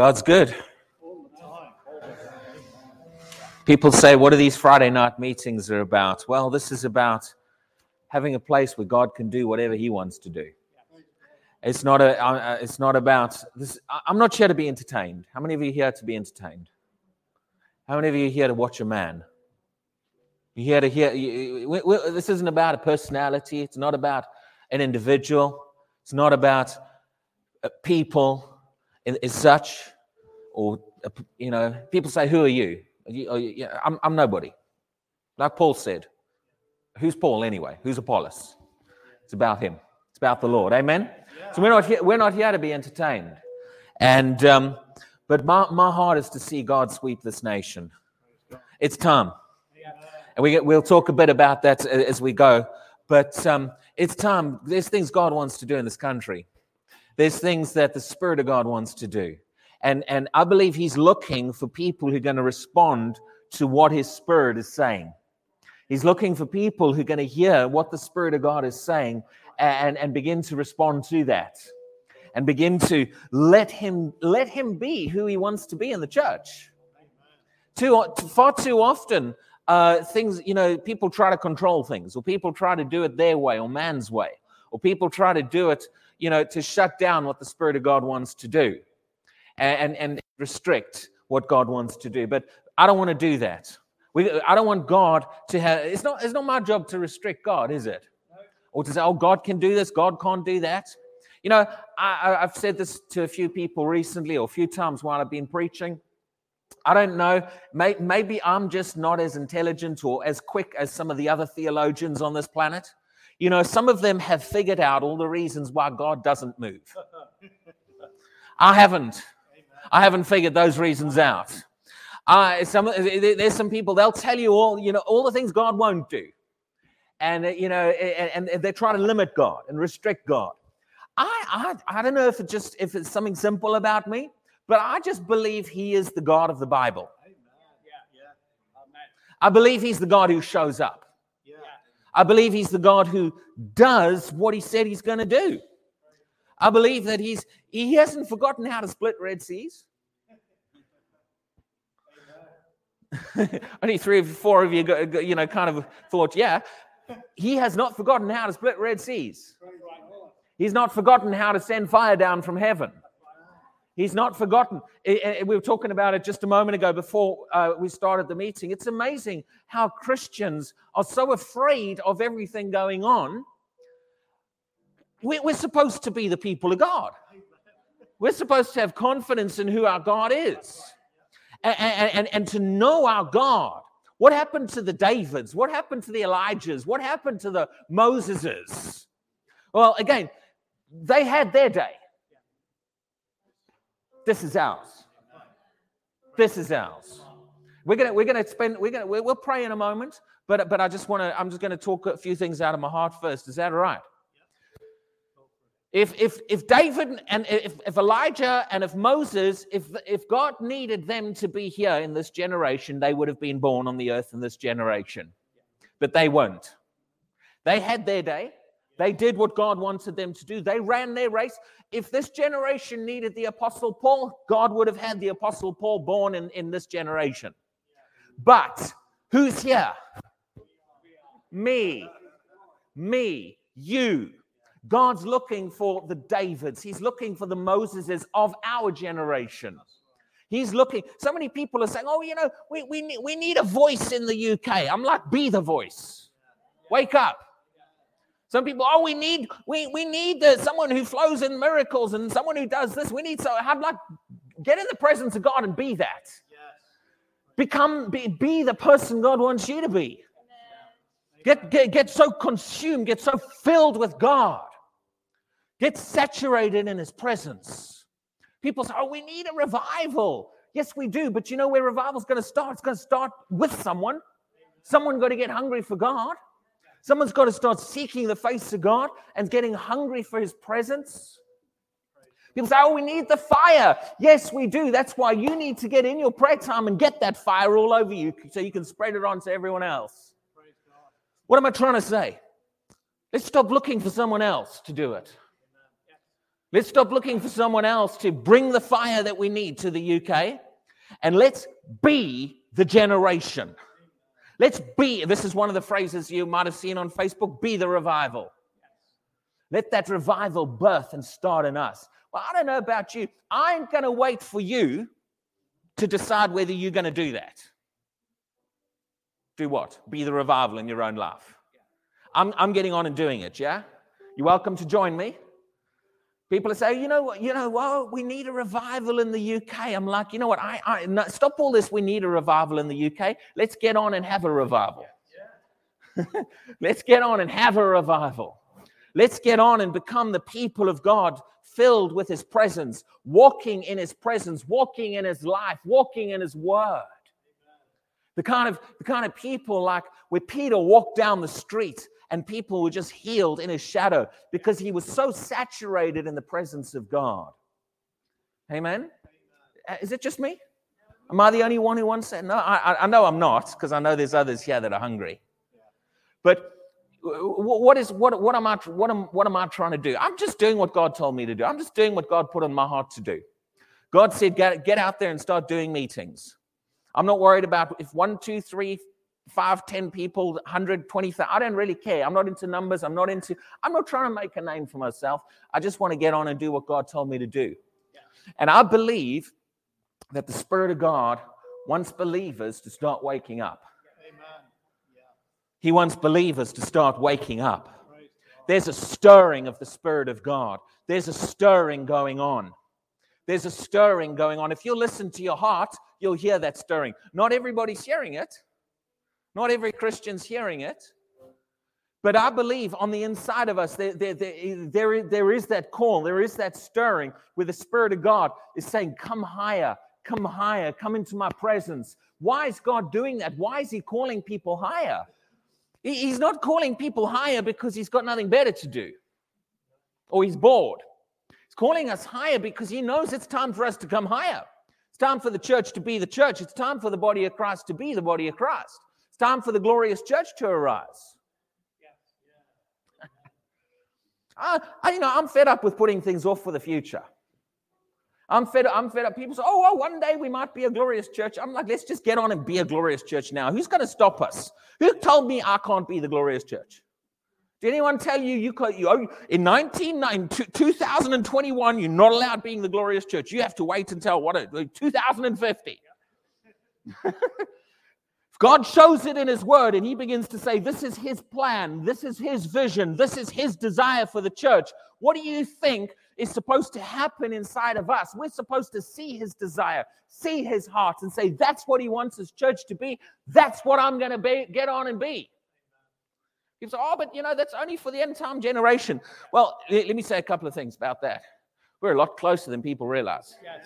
God's good. People say, what are these Friday night meetings are about? Well, this is about having a place where God can do whatever he wants to do. It's not about this. I'm not here to be entertained. How many of you are here to be entertained? How many of you are here to watch a man? You're here to hear. This isn't about a personality. It's not about an individual. It's not about people as such. Or, you know, people say, who are you? I'm nobody. Like Paul said, who's Paul anyway? Who's Apollos? It's about him. It's about the Lord. Amen? Yeah. So we're not here to be entertained. And but my heart is to see God sweep this nation. It's time. And we'll talk a bit about that as we go. But it's time. There's things God wants to do in this country. There's things that the Spirit of God wants to do. And I believe he's looking for people who are going to respond to what his Spirit is saying. He's looking for people who are going to hear what the Spirit of God is saying and begin to respond to that and begin to let him be who he wants to be in the church. Far too often, things, you know, people try to control things, or people try to do it their way or man's way, or people try to do it, you know, to shut down what the Spirit of God wants to do. And restrict what God wants to do. But I don't want to do that. I don't want God to have... It's not my job to restrict God, is it? Or to say, oh, God can do this, God can't do that. You know, I've said this to a few people recently, or a few times while I've been preaching. I don't know. Maybe I'm just not as intelligent or as quick as some of the other theologians on this planet. You know, some of them have figured out all the reasons why God doesn't move. I haven't. I haven't figured those reasons out. There's some people, they'll tell you all, you know, all the things God won't do. And, you know, and they try to limit God and restrict God. I don't know if it's something simple about me, but I just believe he is the God of the Bible. Amen. Yeah. Amen. I believe he's the God who shows up. Yeah. I believe he's the God who does what he said he's going to do. I believe that he hasn't forgotten how to split Red Seas. Only 3 or 4 of you, you know, kind of thought, yeah. He has not forgotten how to split Red Seas. He's not forgotten how to send fire down from heaven. He's not forgotten. We were talking about it just a moment ago before we started the meeting. It's amazing how Christians are so afraid of everything going on. We're supposed to be the people of God. We're supposed to have confidence in who our God is and to know our God. What happened to the Davids? What happened to the Elijahs? What happened to the Moseses? Well, again, they had their day. This is ours. This is ours. We'll pray in a moment, but I'm just going to talk a few things out of my heart first. Is that all right? If David and if Elijah and if Moses, if God needed them to be here in this generation, they would have been born on the earth in this generation. But they weren't. They had their day. They did what God wanted them to do. They ran their race. If this generation needed the Apostle Paul, God would have had the Apostle Paul born in this generation. But who's here? Me, you. God's looking for the Davids. He's looking for the Moseses of our generation. He's looking. So many people are saying, oh, you know, we need a voice in the UK. I'm like, be the voice. Wake up. Some people, oh, we need someone who flows in miracles and someone who does this. We need so. I'm like, get in the presence of God and be that. Be the person God wants you to be. Get so consumed, get so filled with God. Get saturated in his presence. People say, oh, we need a revival. Yes, we do. But you know where revival's going to start? It's going to start with someone. Someone's got to get hungry for God. Someone's got to start seeking the face of God and getting hungry for his presence. People say, oh, we need the fire. Yes, we do. That's why you need to get in your prayer time and get that fire all over you so you can spread it on to everyone else. What am I trying to say? Let's stop looking for someone else to do it. Let's stop looking for someone else to bring the fire that we need to the UK, and let's be the generation. Let's be, this is one of the phrases you might have seen on Facebook, be the revival. Let that revival birth and start in us. Well, I don't know about you. I'm going to wait for you to decide whether you're going to do that. Do what? Be the revival in your own life. I'm getting on and doing it, yeah? You're welcome to join me. People are saying, well, we need a revival in the UK. I'm like, you know what? No, stop all this. We need a revival in the UK. Let's get on and have a revival. Let's get on and have a revival. Let's get on and become the people of God, filled with His presence, walking in His presence, walking in His life, walking in His word. The kind of people like where Peter walked down the street and people were just healed in his shadow because he was so saturated in the presence of God. Amen? Is it just me? Am I the only one who wants that? No, I know I'm not, because I know there's others here that are hungry. But what am I trying to do? I'm just doing what God told me to do. I'm just doing what God put on my heart to do. God said, get out there and start doing meetings. I'm not worried about if 1, 2, 3, 5, 10 people, 100, 20,000. I don't really care. I'm not into numbers. I'm not trying to make a name for myself. I just want to get on and do what God told me to do. Yeah. And I believe that the Spirit of God wants believers to start waking up. Amen. Yeah. He wants believers to start waking up. There's a stirring of the Spirit of God. There's a stirring going on. There's a stirring going on. If you listen to your heart, you'll hear that stirring. Not everybody's hearing it. Not every Christian's hearing it. But I believe on the inside of us, there is that call. There is that stirring where the Spirit of God is saying, come higher, come higher, come into my presence. Why is God doing that? Why is He calling people higher? He's not calling people higher because He's got nothing better to do or He's bored. He's calling us higher because He knows it's time for us to come higher. It's time for the church to be the church. It's time for the body of Christ to be the body of Christ. It's time for the glorious church to arise. I'm fed up with putting things off for the future. I'm fed up. People say, oh, well, one day we might be a glorious church. I'm like, let's just get on and be a glorious church now. Who's going to stop us? Who told me I can't be the glorious church? Did anyone tell you in 2021, you're not allowed being the glorious church? You have to wait until 2050. If God shows it in His word and He begins to say, this is His plan, this is His vision, this is His desire for the church, what do you think is supposed to happen inside of us? We're supposed to see His desire, see His heart, and say, that's what He wants His church to be. That's what I'm going to get on and be. You say, oh, but, that's only for the end-time generation. Well, let me say a couple of things about that. We're a lot closer than people realize. Yes.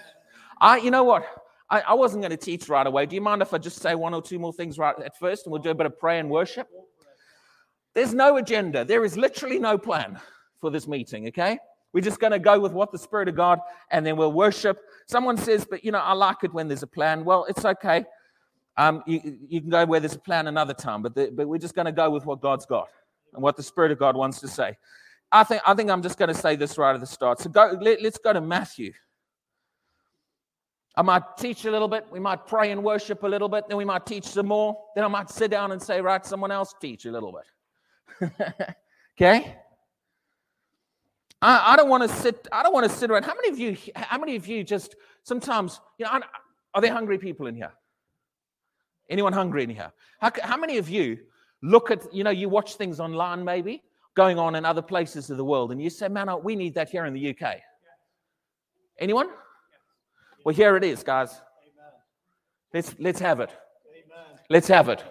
I wasn't going to teach right away. Do you mind if I just say one or two more things right at first, and we'll do a bit of prayer and worship? There's no agenda. There is literally no plan for this meeting, okay? We're just going to go with what the Spirit of God, and then we'll worship. Someone says, but, I like it when there's a plan. Well, it's okay. You can go where there's a plan another time, but we're just going to go with what God's got and what the Spirit of God wants to say. I think I'm just going to say this right at the start. So let's go to Matthew. I might teach a little bit. We might pray and worship a little bit. Then we might teach some more. Then I might sit down and say, right, someone else teach a little bit. Okay? I don't want to sit around. How many of you just sometimes, are there hungry people in here? Anyone hungry in here? How many of you look at, you watch things online maybe, going on in other places of the world, and you say, man, we need that here in the UK. Anyone? Well, here it is, guys. Let's have it. Let's have it.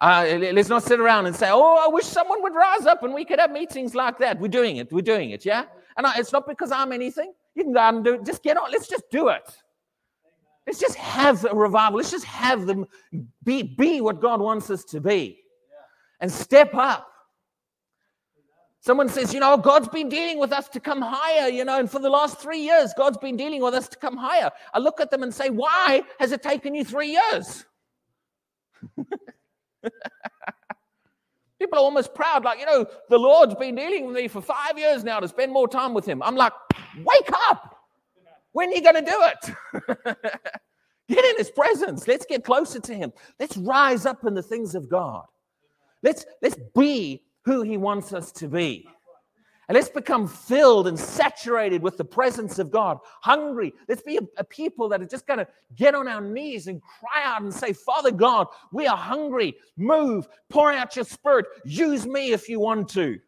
Let's not sit around and say, oh, I wish someone would rise up and we could have meetings like that. We're doing it, yeah? And it's not because I'm anything. You can go out and do it. Just get on. Let's just do it. Let's just have a revival. Let's just have them be what God wants us to be and step up. Someone says, God's been dealing with us to come higher, and for the last 3 years, God's been dealing with us to come higher. I look at them and say, why has it taken you 3 years? People are almost proud, like, you know, the Lord's been dealing with me for 5 years now to spend more time with him. I'm like, wake up. When are you going to do it? Get in his presence. Let's get closer to him. Let's rise up in the things of God. Let's be who he wants us to be. And let's become filled and saturated with the presence of God, hungry. Let's be a people that are just going to get on our knees and cry out and say, Father God, we are hungry. Move, pour out your spirit. Use me if you want to.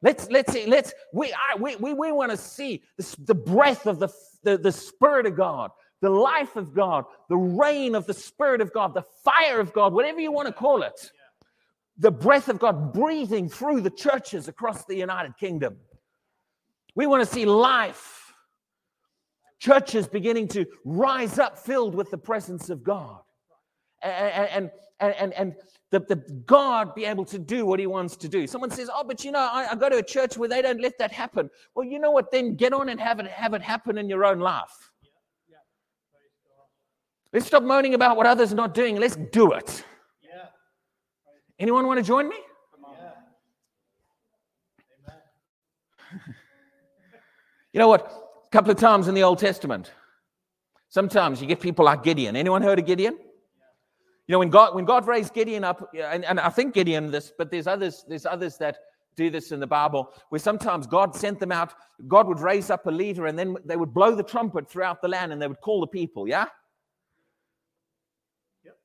We want to see the breath of the Spirit of God, the life of God, the reign of the Spirit of God, the fire of God, whatever you want to call it. The breath of God breathing through the churches across the United Kingdom. We want to see life. Churches beginning to rise up filled with the presence of God. And the God be able to do what he wants to do. Someone says, oh, but you know, I go to a church where they don't let that happen. Well, you know what, then get on and have it happen in your own life. Let's stop moaning about what others are not doing. Let's do it. Anyone want to join me? Yeah. You know what? A couple of times in the Old Testament, sometimes you get people like Gideon. Anyone heard of Gideon? Yeah. You know, when God raised Gideon up, and I think Gideon this, but there's others that do this in the Bible, where sometimes God sent them out. God would raise up a leader, and then they would blow the trumpet throughout the land, and they would call the people. Yeah. Yep.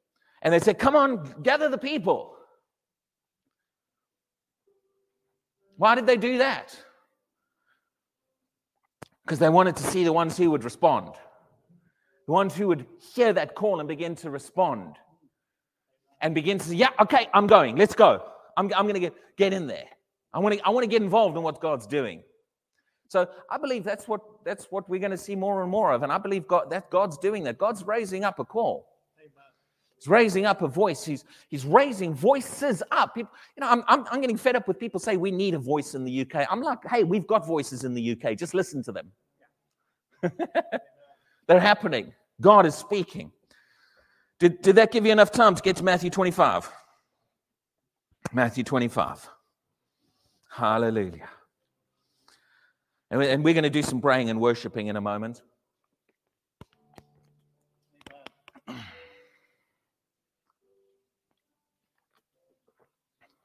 And they said, "Come on, gather the people." Why did they do that? Because they wanted to see the ones who would respond. The ones who would hear that call and begin to respond. And begin to say, yeah, okay, I'm going. Let's go. I'm going to get in there. I want to get involved in what God's doing. So I believe that's what we're going to see more and more of. And I believe that God's doing that. God's raising up a call. He's raising up a voice. He's raising voices up. People, you know, I'm getting fed up with people say we need a voice in the UK. I'm like, hey, we've got voices in the UK. Just listen to them. They're happening. God is speaking. Did that give you enough time to get to Matthew 25? Matthew 25. Hallelujah. And we're going to do some praying and worshiping in a moment.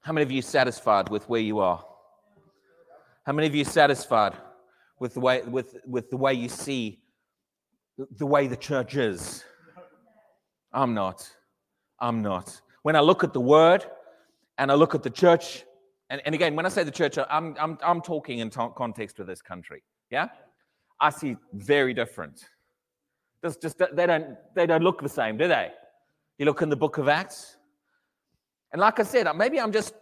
How many of you are satisfied with where you are? How many of you are satisfied with the way you see the way the church is? I'm not. When I look at the word and I look at the church, and again, when I say the church, I'm talking in context of this country. Yeah? I see very different. Just they don't look the same, do they? You look in the book of Acts. And like I said, maybe I'm just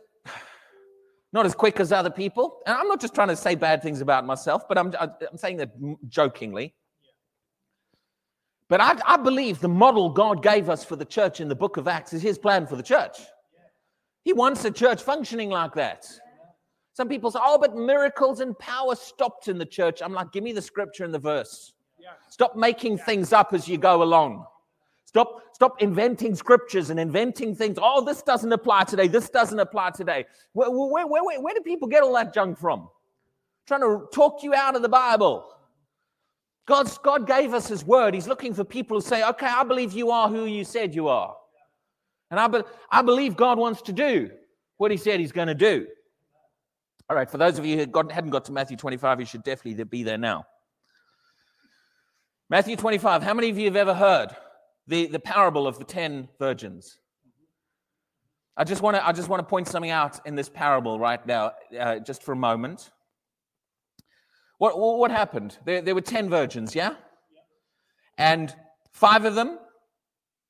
not as quick as other people. And I'm not just trying to say bad things about myself, but I'm saying that jokingly. Yeah. But I believe the model God gave us for the church in the book of Acts is his plan for the church. Yeah. He wants the church functioning like that. Yeah. Some people say, oh, but miracles and power stopped in the church. I'm like, give me the scripture and the verse. Yeah. Stop making things up as you go along. Stop inventing scriptures and inventing things. Oh, this doesn't apply today. This doesn't apply today. Where do people get all that junk from? Trying to talk you out of the Bible. God gave us his word. He's looking for people who say, okay, I believe you are who you said you are. And I believe God wants to do what he said he's going to do. All right, for those of you who hadn't got to Matthew 25, you should definitely be there now. Matthew 25, how many of you have ever heard the parable of the 10 virgins? I just want to point something out in this parable right now, just for a moment. What happened? There were 10 virgins, yeah? And 5 of them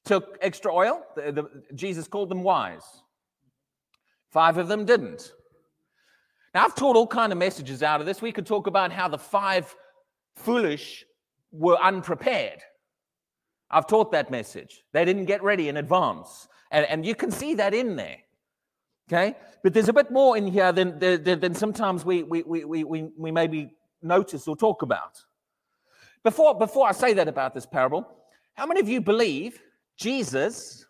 took extra oil. Jesus called them wise. 5 of them didn't. Now, I've taught all kinds of messages out of this. We could talk about how the 5 foolish were unprepared. I've taught that message. They didn't get ready in advance. And you can see that in there. Okay? But there's a bit more in here than sometimes we maybe notice or talk about. Before I say that about this parable, how many of you believe Jesus,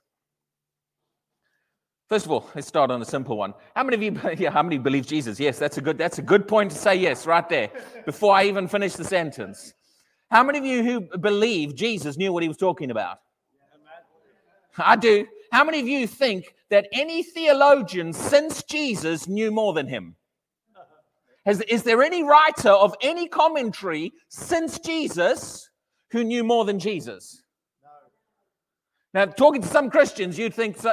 First of all, let's start on a simple one. How many believe Jesus? Yes, that's a good point to say yes right there before I even finish the sentence. How many of you who believe Jesus knew what he was talking about? I do. How many of you think that any theologian since Jesus knew more than him? Is there any writer of any commentary since Jesus who knew more than Jesus? No. Now, talking to some Christians, you'd think so.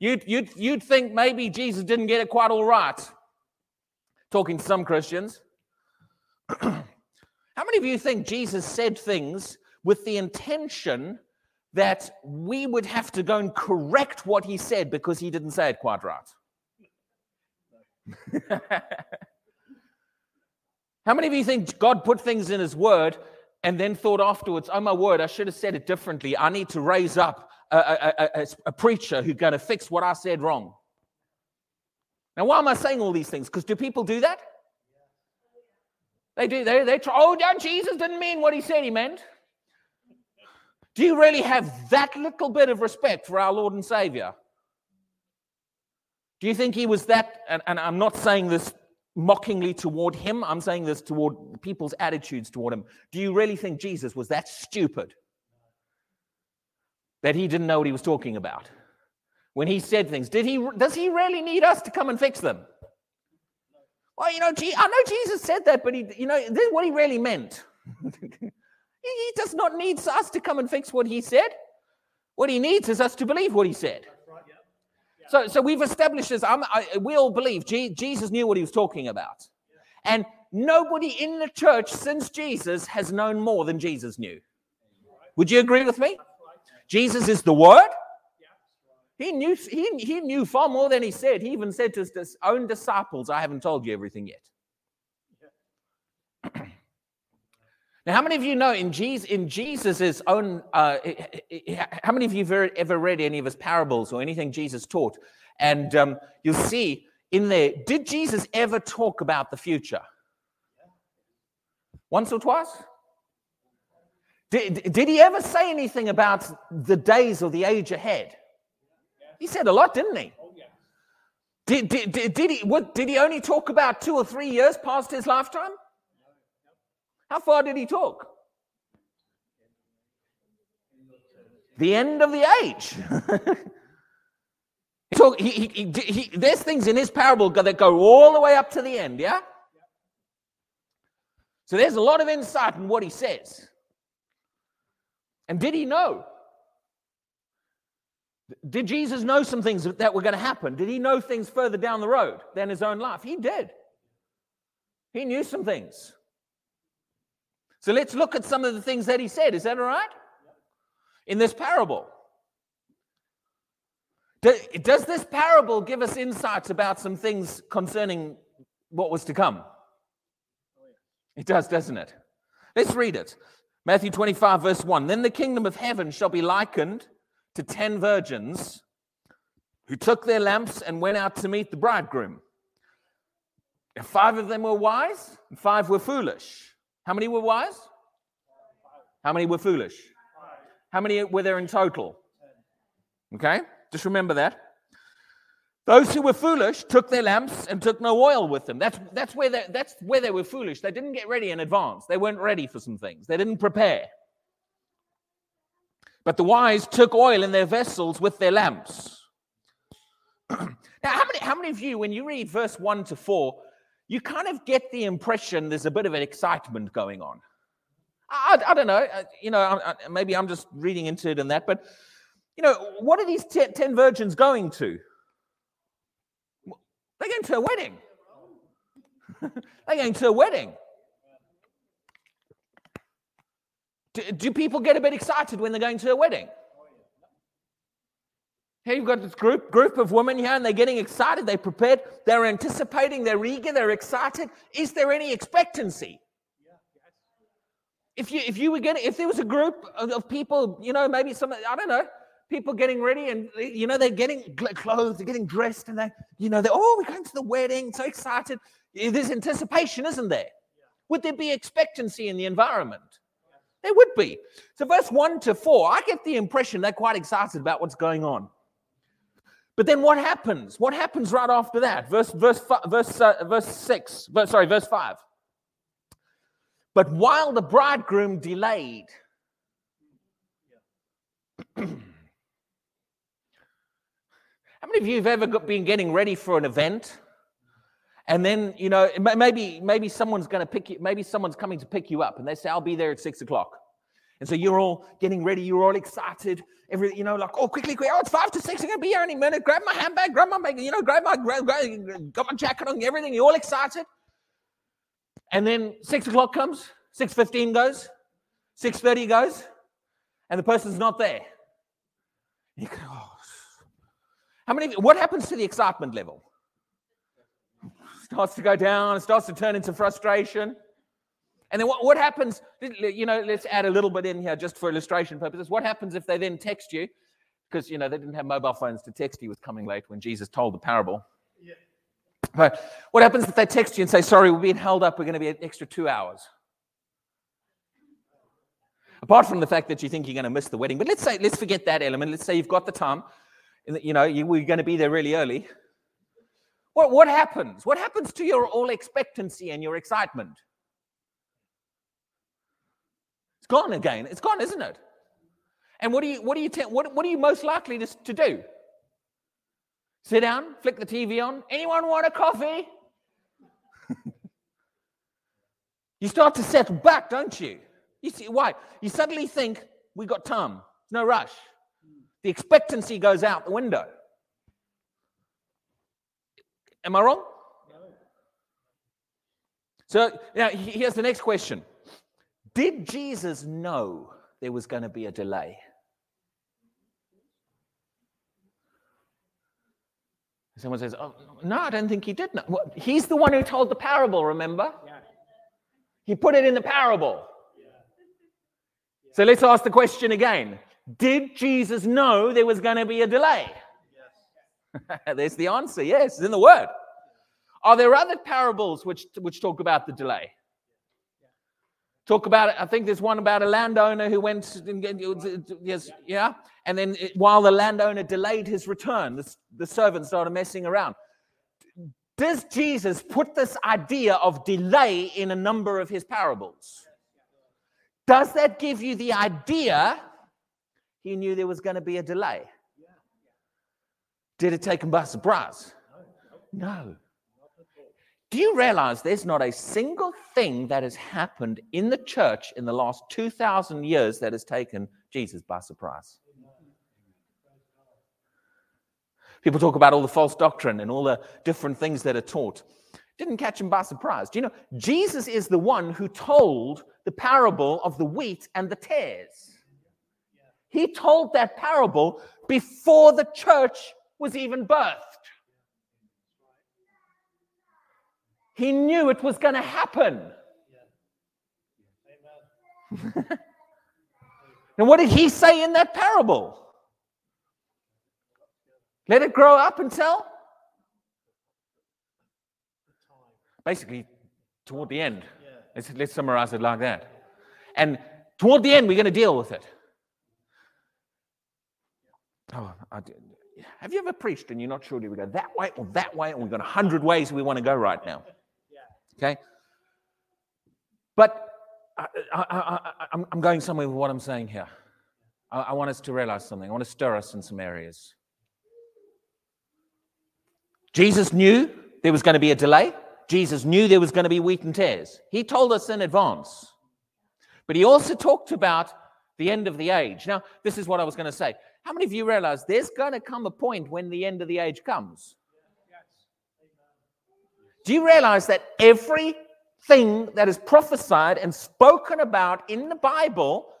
You'd think maybe Jesus didn't get it quite all right. Talking to some Christians. How many of you think Jesus said things with the intention that we would have to go and correct what he said because he didn't say it quite right? How many of you think God put things in his word and then thought afterwards, oh my word, I should have said it differently. I need to raise up a preacher who's going to fix what I said wrong. Now, why am I saying all these things? Because do people do that? They do. They try. Oh, Jesus didn't mean what he said he meant. Do you really have that little bit of respect for our Lord and Savior? Do you think he was that? And I'm not saying this mockingly toward him. I'm saying this toward people's attitudes toward him. Do you really think Jesus was that stupid that he didn't know what he was talking about when he said things? Does he really need us to come and fix them? Well, I know Jesus said that, but this is what he really meant. He does not need us to come and fix what he said. What he needs is us to believe what he said. Right, yeah. Yeah. So we've established this. We all believe Jesus knew what he was talking about. Yeah. And nobody in the church since Jesus has known more than Jesus knew. Right. Would you agree with me? Right. Jesus is the Word. He knew far more than he said. He even said to his own disciples, I haven't told you everything yet. Yeah. Now, how many of you know in Jesus' own, how many of you have ever read any of his parables or anything Jesus taught? And you'll see in there, did Jesus ever talk about the future? Once or twice? Did he ever say anything about the days or the age ahead? He said a lot, didn't he? Oh, yeah. Did he only talk about 2 or 3 years past his lifetime? How far did he talk? The end of the age. So there's things in his parable that go all the way up to the end, yeah? So there's a lot of insight in what he says. And did he know? Did Jesus know some things that were going to happen? Did he know things further down the road than his own life? He did. He knew some things. So let's look at some of the things that he said. Is that all right? In this parable. Does this parable give us insights about some things concerning what was to come? It does, doesn't it? Let's read it. Matthew 25, verse 1. Then the kingdom of heaven shall be likened to 10 virgins who took their lamps and went out to meet the bridegroom. 5 of them were wise and 5 were foolish. How many were wise? 5. How many were foolish? 5. How many were there in total? 10. Okay, just remember that. Those who were foolish took their lamps and took no oil with them. That's where they were foolish. They didn't get ready in advance. They weren't ready for some things. They didn't prepare. But the wise took oil in their vessels with their lamps. Now, how many of you, when you read verse 1 to 4, you kind of get the impression there's a bit of an excitement going on? I don't know. Maybe I'm just reading into it and that. But, what are these 10 virgins going to? They're going to a wedding. They're going to a wedding. Do people get a bit excited when they're going to a wedding? Here you've got this group of women here, and they're getting excited. They're prepared. They're anticipating. They're eager. They're excited. Is there any expectancy? If there was a group of people, maybe some, I don't know, people getting ready, and they're getting clothed, they're getting dressed, and they're we're going to the wedding, so excited. There's anticipation, isn't there? Would there be expectancy in the environment? There would be. So verse 1 to 4, I get the impression they're quite excited about what's going on. But then what happens? What happens right after that? Verse 5. But while the bridegroom delayed, how many of you have ever been getting ready for an event? And then, you know, maybe someone's going to pick you. Maybe someone's coming to pick you up, and they say, "I'll be there at 6 o'clock." And so you're all getting ready. You're all excited. You know, like, "Oh, quickly! Oh, it's 5 to 6. I'm going to be here any minute. Grab my handbag. Grab my bag. You know, got my jacket on. Everything. You're all excited." And then 6 o'clock comes. 6:15 goes. 6:30 goes, and the person's not there. You go, "Oh." How many? What happens to the excitement level? Starts to go down, it starts to turn into frustration. And then what happens, you know, let's add a little bit in here just for illustration purposes. What happens if they then text you? Because, you know, they didn't have mobile phones to text you was coming late when Jesus told the parable. Yeah. But what happens if they text you and say, "Sorry, we're being held up, we're going to be an extra 2 hours." Apart from the fact that you think you're going to miss the wedding. But let's forget that element. Let's say you've got the time, you know, we're going to be there really early. What happens? What happens to your all expectancy and your excitement? It's gone again. It's gone, isn't it? And what are you most likely to do? Sit down, flick the TV on. Anyone want a coffee? You start to settle back, don't you? You see why? You suddenly think we got time. No rush. The expectancy goes out the window. Am I wrong? No. So now here's the next question. Did Jesus know there was going to be a delay? Someone says, "Oh, no, I don't think he did know." Well, he's the one who told the parable, remember? Yeah. He put it in the parable. Yeah. Yeah. So let's ask the question again. Did Jesus know there was going to be a delay? There's the answer. Yes, it's in the Word. Are there other parables which talk about the delay? Talk about it. I think there's one about a landowner who went. Yes, yeah. And then while the landowner delayed his return, the servant started messing around. Does Jesus put this idea of delay in a number of his parables? Does that give you the idea he knew there was going to be a delay? Did it take him by surprise? No. Do you realize there's not a single thing that has happened in the church in the last 2,000 years that has taken Jesus by surprise? People talk about all the false doctrine and all the different things that are taught. Didn't catch him by surprise. Do you know, Jesus is the one who told the parable of the wheat and the tares. He told that parable before the church was even birthed. He knew it was going to happen. And what did he say in that parable? Let it grow up until? Basically, toward the end. Let's summarize it like that. And toward the end, we're going to deal with it. Oh, I did. Have you ever preached and you're not sure, do we go that way or that way? And we've got 100 ways we want to go right now. Okay? But I'm going somewhere with what I'm saying here. I want us to realize something. I want to stir us in some areas. Jesus knew there was going to be a delay. Jesus knew there was going to be wheat and tares. He told us in advance. But he also talked about the end of the age. Now, this is what I was going to say. How many of you realize there's going to come a point when the end of the age comes? Do you realize that everything that is prophesied and spoken about in the Bible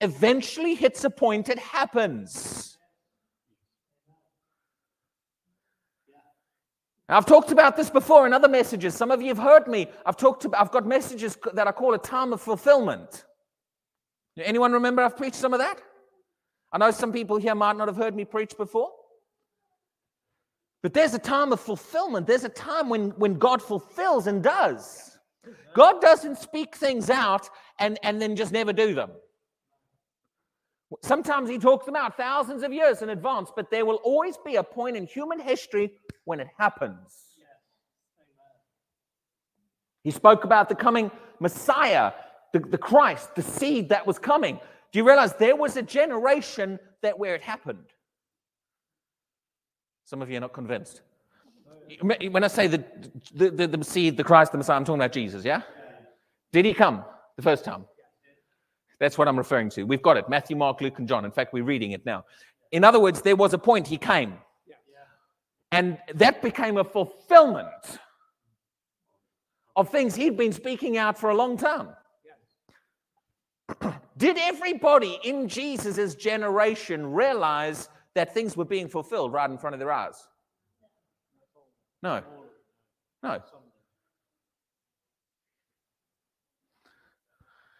eventually hits a point, it happens? Now, I've talked about this before in other messages. Some of you have heard me. I've got messages that I call a time of fulfillment. Anyone remember I've preached some of that? I know some people here might not have heard me preach before. But there's a time of fulfillment. There's a time when God fulfills and does. God doesn't speak things out and then just never do them. Sometimes he talks about thousands of years in advance, but there will always be a point in human history when it happens. Yes. He spoke about the coming Messiah, the Christ, the seed that was coming. Do you realize there was a generation that where it happened? Some of you are not convinced. When I say the seed, the Christ, the Messiah, I'm talking about Jesus, yeah? Did he come the first time? That's what I'm referring to. We've got it. Matthew, Mark, Luke, and John. In fact, we're reading it now. In other words, there was a point he came. And that became a fulfillment of things he'd been speaking out for a long time. Did everybody in Jesus' generation realize that things were being fulfilled right in front of their eyes? No. No.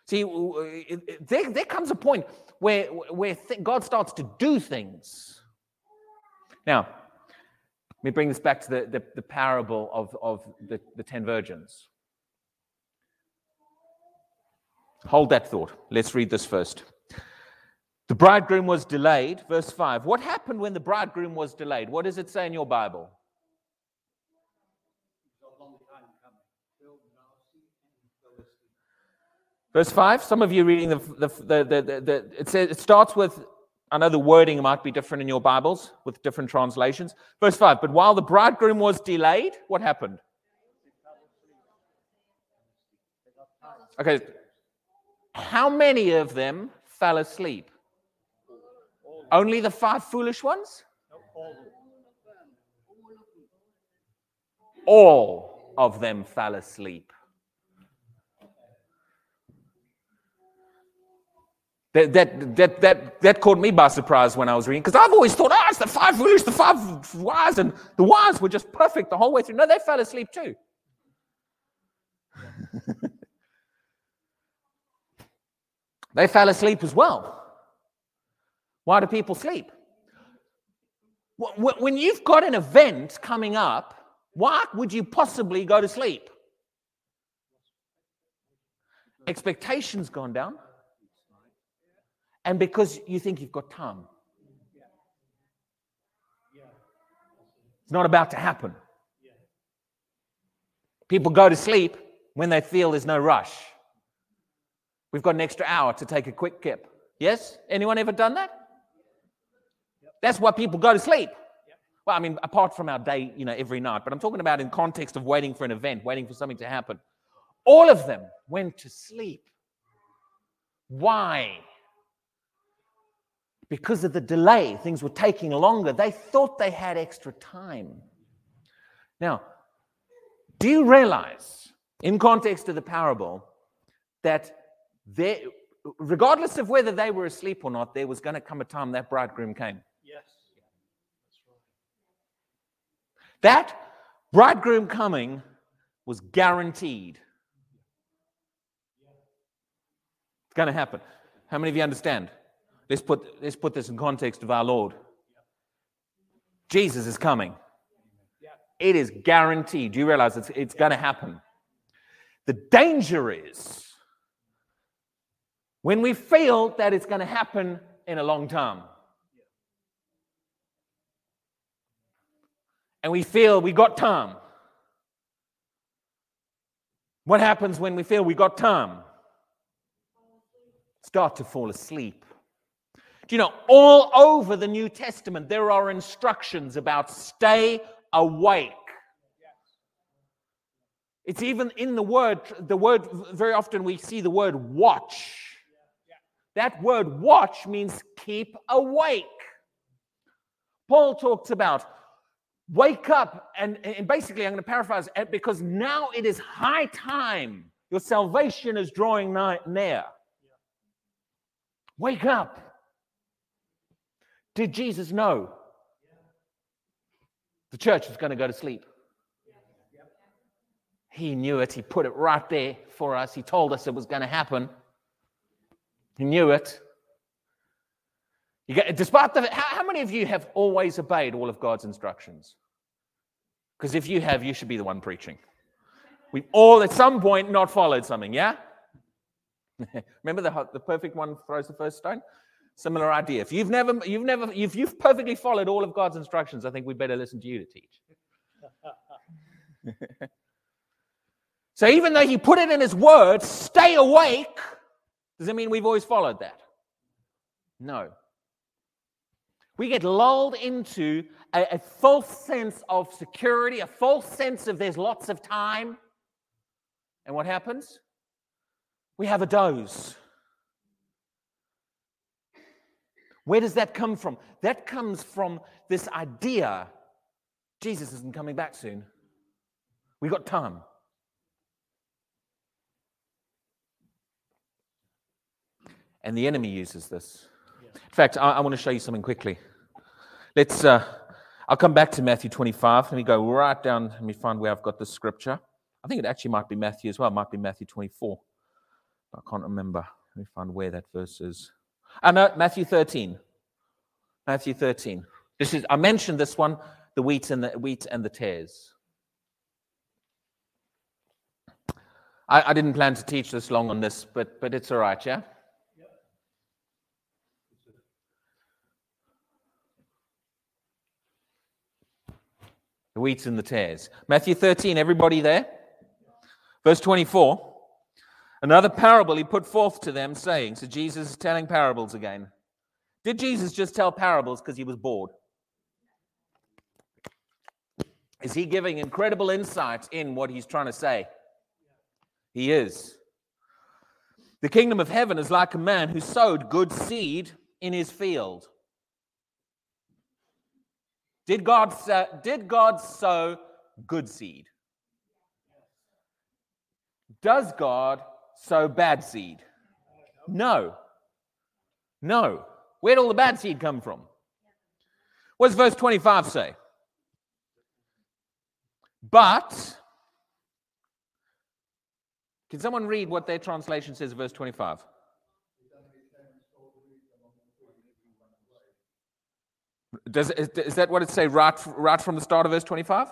See, there comes a point where God starts to do things. Now, let me bring this back to the parable of the 10 virgins. Hold that thought. Let's read this first. The bridegroom was delayed. Verse 5. What happened when the bridegroom was delayed? What does it say in your Bible? Verse 5, some of you reading it says, it starts with, I know the wording might be different in your Bibles with different translations. Verse 5, but while the bridegroom was delayed, what happened? Okay, how many of them fell asleep? Only the 5 foolish ones? All of them fell asleep. That caught me by surprise when I was reading, because I've always thought, it's the 5 foolish, the 5 wise, and the wise were just perfect the whole way through. No, they fell asleep too. They fell asleep as well. Why do people sleep? When you've got an event coming up, why would you possibly go to sleep? Expectations gone down. And because you think you've got time. It's not about to happen. People go to sleep when they feel there's no rush. We've got an extra hour to take a quick kip. Yes? Anyone ever done that? That's why people go to sleep. Well, I mean, apart from our day, every night. But I'm talking about in context of waiting for an event, waiting for something to happen. All of them went to sleep. Why? Because of the delay, things were taking longer. They thought they had extra time. Now, do you realize, in context of the parable, that regardless of whether they were asleep or not, there was going to come a time that bridegroom came? Yes. That bridegroom coming was guaranteed. It's going to happen. How many of you understand? Let's put this in context of our Lord. Jesus is coming. It is guaranteed. Do you realize it's going to happen? The danger is when we feel that it's going to happen in a long time. And we feel we got time. What happens when we feel we got time? Start to fall asleep. Do you know, all over the New Testament, there are instructions about stay awake. It's even in the word, very often we see the word watch. That word watch means keep awake. Paul talks about wake up, and basically I'm going to paraphrase, because now it is high time. Your salvation is drawing near. Wake up. Did Jesus know the church was going to go to sleep? He knew it. He put it right there for us. He told us it was going to happen. He knew it. How many of you have always obeyed all of God's instructions? Because if you have, you should be the one preaching. We've all at some point not followed something, yeah? Remember the perfect one throws the first stone? Similar idea. If you've perfectly followed all of God's instructions, I think we'd better listen to you to teach. So even though he put it in his word, stay awake, does it mean we've always followed that? No. We get lulled into a false sense of security, a false sense of there's lots of time. And what happens? We have a doze. Where does that come from? That comes from this idea, Jesus isn't coming back soon. We've got time. And the enemy uses this. In fact, I want to show you something quickly. Let's. I'll come back to Matthew 25. Let me go right down. Let me find where I've got this scripture. I think it actually might be Matthew as well. It might be Matthew 24. I can't remember. Let me find where that verse is. Oh, no, Matthew 13. Matthew 13. This is. I mentioned this one: the wheat and the tares. I didn't plan to teach this long on this, but it's all right, yeah. The wheat and the tares. Matthew 13, everybody there? Verse 24. Another parable he put forth to them, saying, so Jesus is telling parables again. Did Jesus just tell parables because he was bored? Is he giving incredible insight in what he's trying to say? He is. The kingdom of heaven is like a man who sowed good seed in his field. Did God sow good seed? Does God sow bad seed? No. Where'd all the bad seed come from? What does verse 25 say? But, can someone read what their translation says in verse 25? Is that what it say right from the start of verse 25?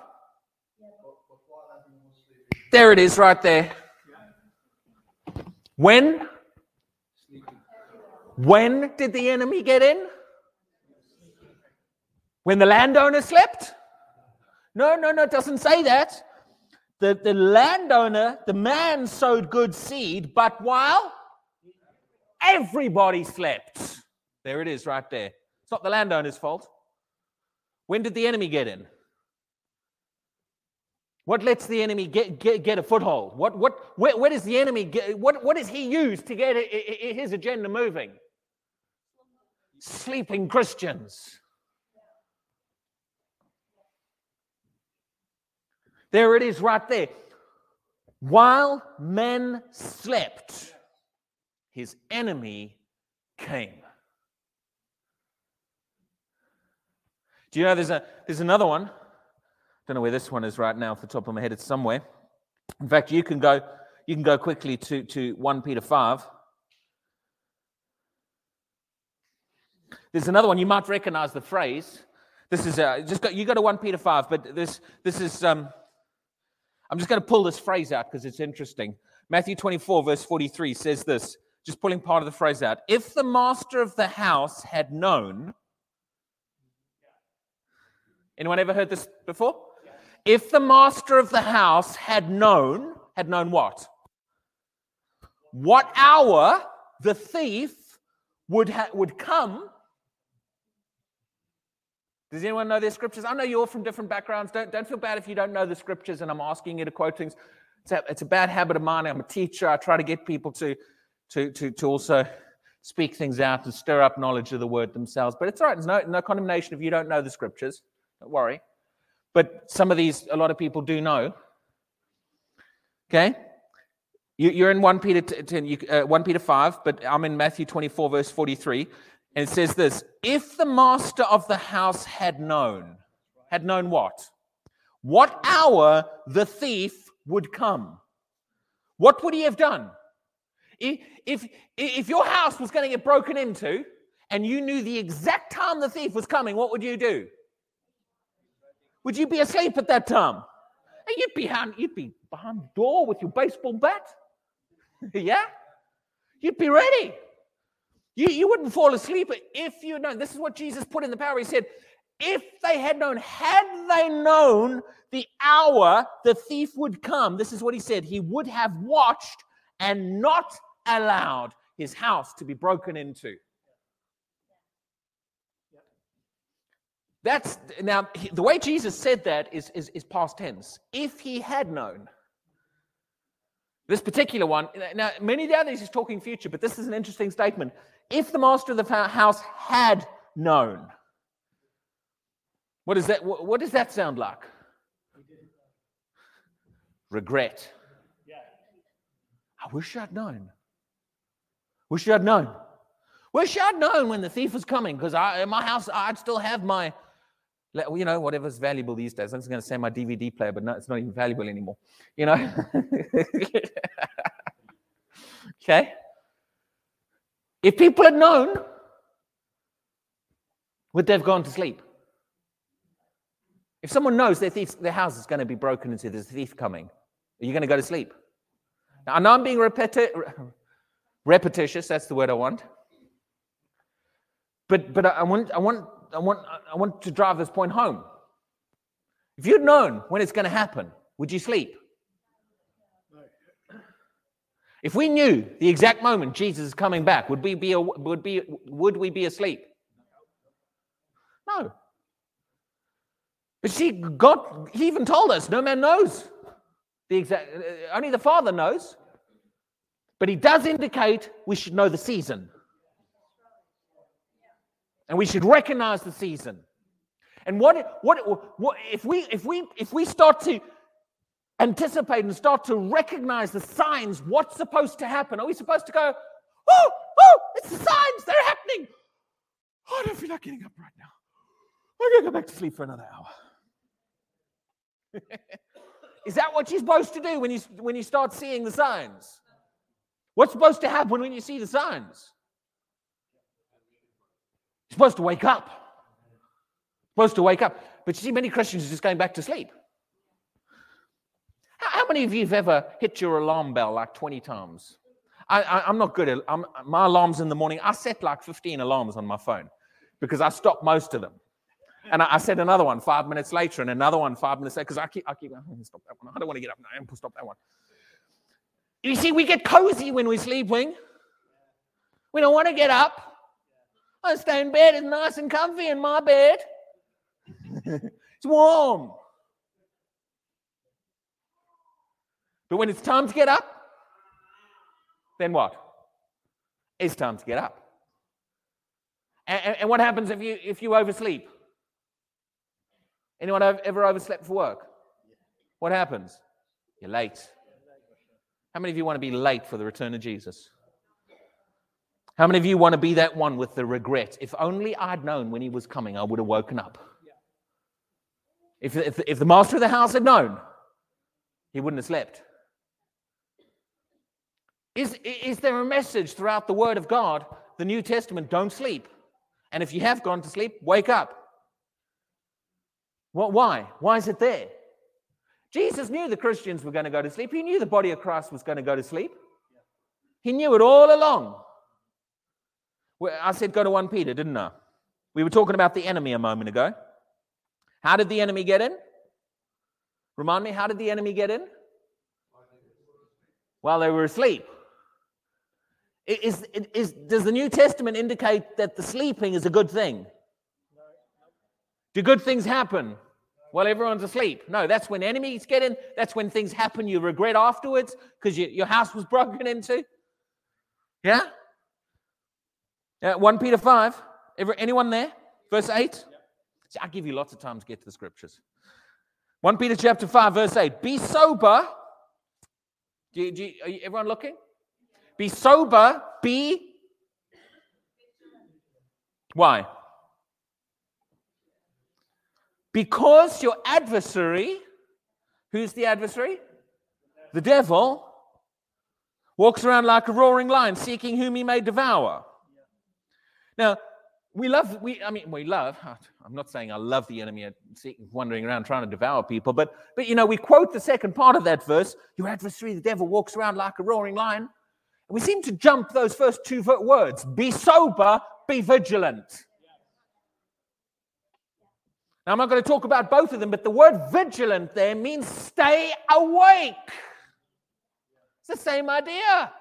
There it is right there. When did the enemy get in? When the landowner slept? No, it doesn't say that. The landowner, the man sowed good seed, but while everybody slept. There it is right there. It's not the landowner's fault. When did the enemy get in? What lets the enemy get a foothold? Where does the enemy get? What does he use to get his agenda moving? Sleeping Christians. There it is right there. While men slept, his enemy came. Do you know there's another one? I don't know where this one is right now off the top of my head. It's somewhere. In fact, you can go quickly to 1 Peter 5. There's another one. You might recognize the phrase. This is you go to 1 Peter 5, but this is I'm just going to pull this phrase out because it's interesting. Matthew 24 verse 43 says this, just pulling part of the phrase out. If the master of the house had known. Anyone ever heard this before? Yeah. If the master of the house had known what? What hour the thief would come? Does anyone know their scriptures? I know you're all from different backgrounds. Don't feel bad if you don't know the scriptures and I'm asking you to quote things. It's a bad habit of mine. I'm a teacher. I try to get people to also speak things out and stir up knowledge of the word themselves. But it's all right. There's no condemnation if you don't know the scriptures. Don't worry. But some of these, a lot of people do know. Okay? You're in 1 Peter 5, but I'm in Matthew 24, verse 43. And it says this, if the master of the house had known what? What hour the thief would come? What would he have done? If your house was going to get broken into and you knew the exact time the thief was coming, what would you do? Would you be asleep at that time? And you'd be behind the door with your baseball bat. Yeah? You'd be ready. You wouldn't fall asleep if you know. This is what Jesus put in the parable. He said, if they had known, the hour the thief would come, this is what he said, he would have watched and not allowed his house to be broken into. That's now the way Jesus said that is past tense. If he had known. This particular one, now many of the others is talking future, but this is an interesting statement. If the master of the house had known, what does that sound like? Regret. Yeah. I wish I'd known. Wish I'd known. Wish I'd known when the thief was coming, because in my house I'd still have my, you know, whatever's valuable these days. I'm just going to say my DVD player, but no, it's not even valuable anymore. You know? Okay? If people had known, would they have gone to sleep? If someone knows their house is going to be broken into, there's a thief coming, are you going to go to sleep? Now, I know I'm being repetitious. That's the word I want. But I want to drive this point home. If you'd known when it's going to happen, would you sleep? If we knew the exact moment Jesus is coming back, would we be asleep? No. But see, God, he even told us, no man knows the exact. Only the Father knows. But he does indicate we should know the season. And we should recognize the season. And if we start to anticipate and start to recognize the signs, what's supposed to happen? Are we supposed to go, oh, it's the signs, they're happening. Oh, I don't feel like getting up right now. I'm going to go back to sleep for another hour. Is that what you're supposed to do when you start seeing the signs? What's supposed to happen when you see the signs? Supposed to wake up. Supposed to wake up. But you see, many Christians are just going back to sleep. How many of you have ever hit your alarm bell like 20 times? I'm not good at my alarms in the morning. I set like 15 alarms on my phone because I stopped most of them. And I set another one 5 minutes later and another one 5 minutes later because I keep going, stop that one. I don't want to get up now. Stop that one. You see, we get cozy when we're sleeping. We don't want to get up. I stay in bed, it's nice and comfy in my bed. It's warm. But when it's time to get up, then what? It's time to get up. And what happens if you oversleep? Anyone ever overslept for work? What happens? You're late. How many of you want to be late for the return of Jesus? How many of you want to be that one with the regret? If only I'd known when he was coming, I would have woken up. Yeah. If the master of the house had known, he wouldn't have slept. Is there a message throughout the Word of God, the New Testament, don't sleep? And if you have gone to sleep, wake up. What? Why? Why is it there? Jesus knew the Christians were going to go to sleep. He knew the body of Christ was going to go to sleep. He knew it all along. I said go to 1 Peter, didn't I? We were talking about the enemy a moment ago. How did the enemy get in? Remind me, how did the enemy get in? While they were asleep. Does the New Testament indicate that the sleeping is a good thing? Do good things happen while everyone's asleep? No, that's when enemies get in. That's when things happen you regret afterwards because your house was broken into. Yeah? 1 Peter 5, anyone there? Verse 8? See, I give you lots of time to get to the scriptures. 1 Peter chapter 5, verse 8. Be sober. Are you everyone looking? Be sober. Be. Why? Because your adversary, who's the adversary? The devil, walks around like a roaring lion, seeking whom he may devour. Now, I'm not saying I love the enemy wandering around trying to devour people, but you know, we quote the second part of that verse, your adversary, the devil, walks around like a roaring lion. We seem to jump those first two words. Be sober, be vigilant. Now, I'm not going to talk about both of them, but the word vigilant there means stay awake. It's the same idea.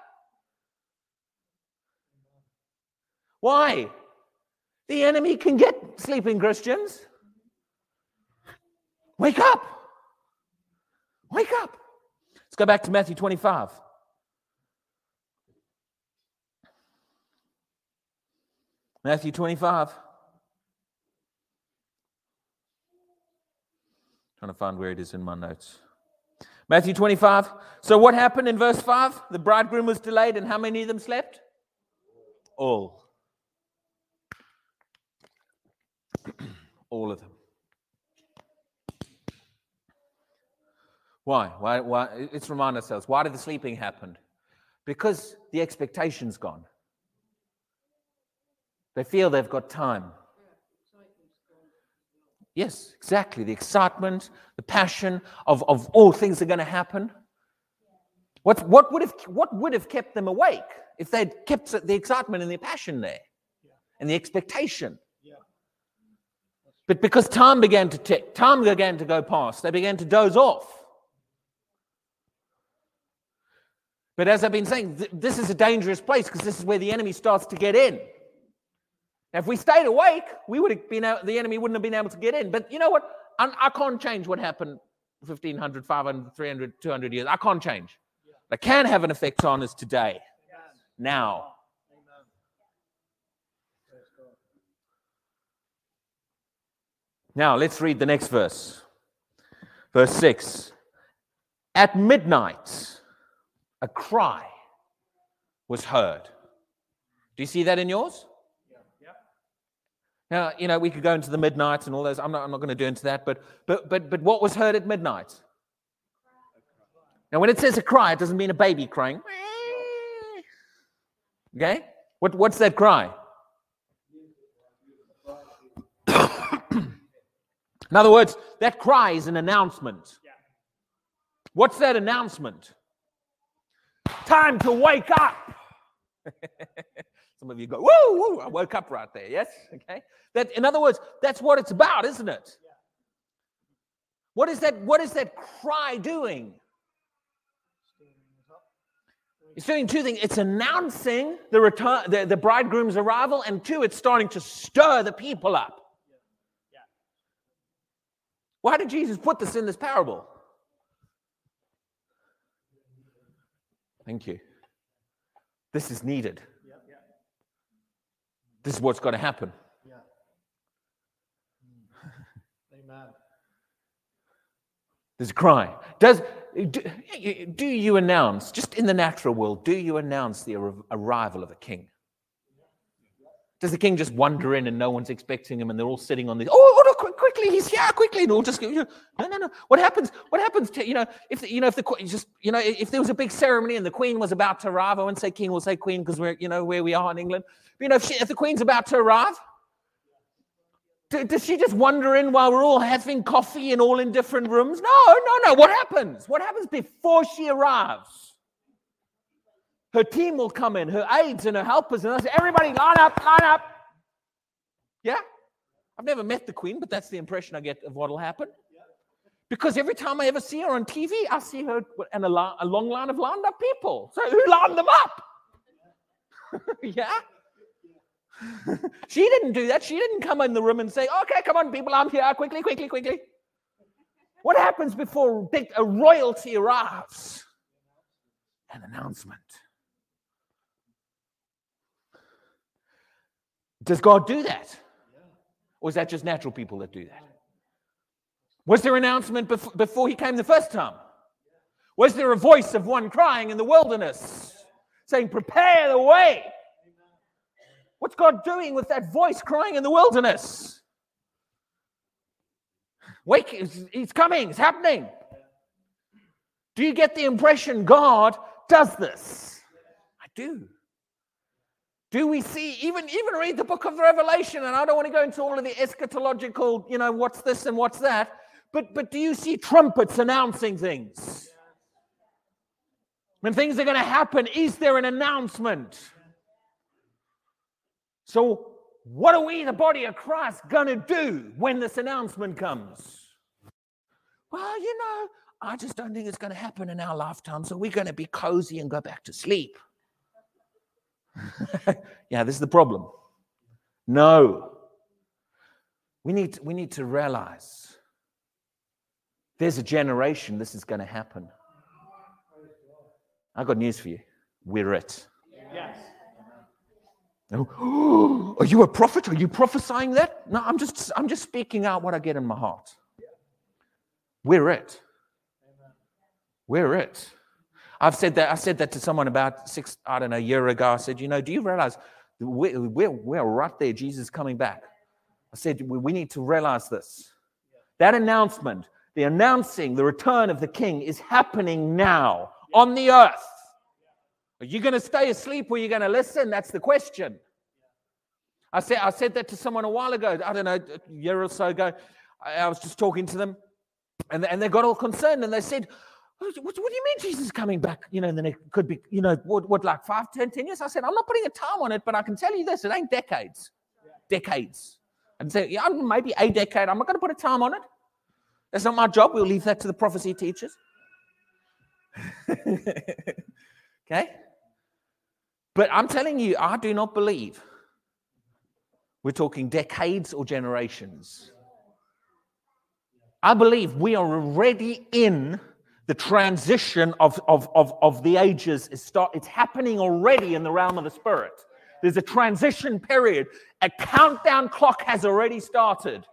Why? The enemy can get sleeping Christians. Wake up. Wake up. Let's go back to Matthew 25. Matthew 25. Trying to find where it is in my notes. Matthew 25. So what happened in verse 5? The bridegroom was delayed, and how many of them slept? All. All of them. Why? Why? Let's remind ourselves. Why did the sleeping happen? Because the expectation's gone. They feel they've got time. Yes, exactly. The excitement, the passion of all things are going to happen. What would have kept them awake if they'd kept the excitement and the passion there and the expectation? But because time began to tick, time began to go past, they began to doze off. But as I've been saying, this is a dangerous place because this is where the enemy starts to get in. Now, if we stayed awake, we would have been the enemy wouldn't have been able to get in. But you know what? I can't change what happened 1,500, 500, 300, 200 years. I can't change. What I can have an effect on is today, now. Now, let's read the next verse. Verse 6. At midnight, a cry was heard. Do you see that in yours? Yeah. Now, you know, we could go into the midnight and all those. I'm not going to do into that, but what was heard at midnight? Now, when it says a cry, it doesn't mean a baby crying. Okay? What's that cry? In other words, that cry is an announcement. Yeah. What's that announcement? Time to wake up. Some of you go, woo, woo, I woke up right there. Yes? Okay. That, in other words, that's what it's about, isn't it? Yeah. What is that cry doing? It's doing two things. It's announcing the return, the bridegroom's arrival, and two, it's starting to stir the people up. Why did Jesus put this in this parable? Thank you. This is needed. This is what's going to happen. Amen. There's a cry. Do you announce, just in the natural world, do you announce the arrival of a king? Does the king just wander in and no one's expecting him and they're all sitting on the... Quickly, he's here, quickly, and all just go, no. What happens to, if there was a big ceremony and the queen was about to arrive, I won't say king, we'll say queen because we're, where we are in England. But, if the queen's about to arrive, does she just wander in while we're all having coffee and all in different rooms? No. What happens before she arrives? Her team will come in, her aides and her helpers, and they'll say, everybody, line up. Yeah? I've never met the Queen, but that's the impression I get of what'll happen. Because every time I ever see her on TV, I see her and a long line of lined up people. So who lined them up? Yeah? She didn't do that. She didn't come in the room and say, okay, come on, people, I'm here. Quickly. What happens before a royalty arrives? An announcement. Does God do that? Or is that just natural people that do that? Was there an announcement before he came the first time? Was there a voice of one crying in the wilderness saying, prepare the way? What's God doing with that voice crying in the wilderness? Wake, he's coming, it's happening. Do you get the impression God does this? I do. Do we see, even read the book of Revelation, and I don't want to go into all of the eschatological, what's this and what's that, but do you see trumpets announcing things? When things are going to happen, is there an announcement? So what are we, the body of Christ, going to do when this announcement comes? Well, you know, I just don't think it's going to happen in our lifetime, so we're going to be cozy and go back to sleep. Yeah, this is the problem. No. We need to realize there's a generation this is going to happen. I've got news for you. We're it. Yes. Oh, are you a prophet? Are you prophesying that? No, I'm just speaking out what I get in my heart. We're it. We're it. I said that to someone about a year ago. I said, you know, do you realize we're right there? Jesus is coming back. I said, we need to realize this. That announcement, the announcing the return of the King is happening now on the earth. Are you going to stay asleep or are you going to listen? That's the question. I said that to someone a while ago. A year or so ago. I was just talking to them and they got all concerned and they said, what do you mean Jesus is coming back? You know, and then it could be, you know, what like 5, 10 years? I said, I'm not putting a time on it, but I can tell you this, it ain't decades. Decades. And say, yeah, maybe a decade. I'm not going to put a time on it. That's not my job. We'll leave that to the prophecy teachers. Okay? But I'm telling you, I do not believe we're talking decades or generations. I believe we are already in the transition of the ages. It's happening already in the realm of the Spirit. There's a transition period. A countdown clock has already started.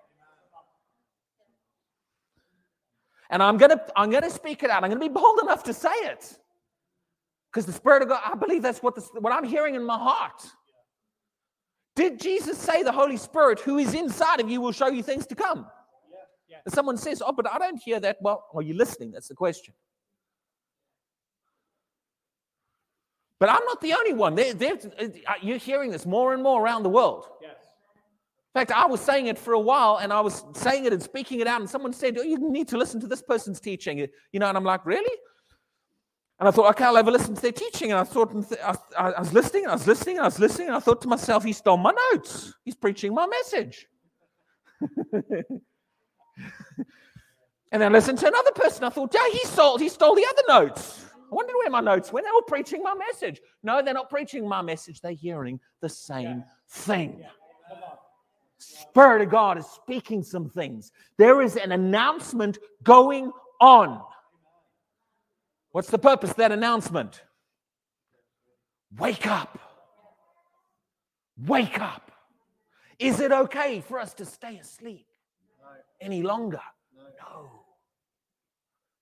And I'm gonna speak it out. I'm going to be bold enough to say it. Because the Spirit of God, I believe that's what I'm hearing in my heart. Did Jesus say the Holy Spirit, who is inside of you, will show you things to come? Yeah. And someone says, oh, but I don't hear that. Well, are you listening? That's the question. But I'm not the only one. You're hearing this more and more around the world. Yes. In fact, I was saying it for a while, and I was saying it and speaking it out, and someone said, oh, you need to listen to this person's teaching. You know, and I'm like, really? And I thought, okay, I'll have a listen to their teaching. And I thought, I was listening. And I thought to myself, he stole my notes. He's preaching my message. And then I listened to another person. I thought, yeah, he stole the other notes. I wondered where my notes were. They were preaching my message. No, they're not preaching my message. They're hearing the same thing. Spirit of God is speaking some things. There is an announcement going on. What's the purpose of that announcement? Wake up. Wake up. Is it okay for us to stay asleep any longer?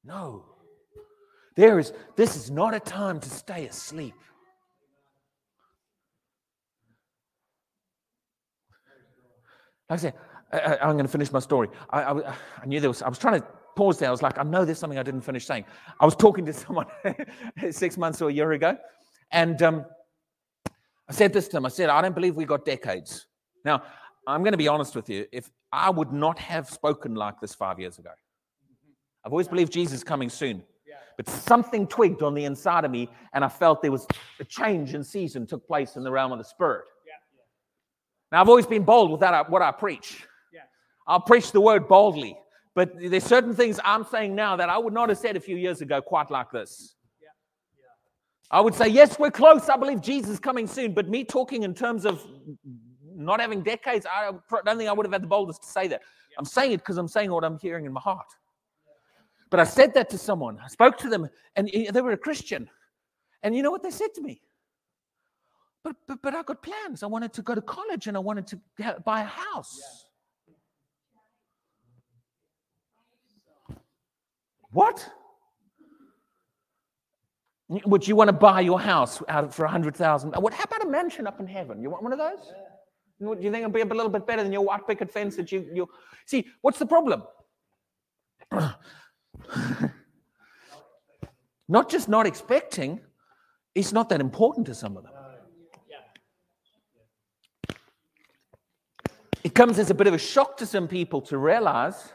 No. This is not a time to stay asleep. Like I said, I'm going to finish my story. I knew there was, I was trying to pause there. I was like, I know there's something I didn't finish saying. I was talking to someone 6 months or a year ago, and I said this to him. I said, I don't believe we got decades. Now, I'm going to be honest with you. If I would not have spoken like this 5 years ago, I've always believed Jesus is coming soon. But something twigged on the inside of me, and I felt there was a change in season took place in the realm of the Spirit. Now, I've always been bold with that, what I preach. Yeah. I'll preach the word boldly. But there's certain things I'm saying now that I would not have said a few years ago quite like this. Yeah. Yeah. I would say, yes, we're close. I believe Jesus is coming soon. But me talking in terms of not having decades, I don't think I would have had the boldness to say that. Yeah. I'm saying it because I'm saying what I'm hearing in my heart. Yeah. But I said that to someone. I spoke to them, and they were a Christian. And you know what they said to me? But I got plans. I wanted to go to college and I wanted to buy a house. Yeah. What? Would you want to buy your house out for $100,000? What? How about a mansion up in heaven? You want one of those? Yeah. Do you think it'll be a little bit better than your white picket fence that you? See, what's the problem? Not just not expecting. It's not that important to some of them. It comes as a bit of a shock to some people to realize,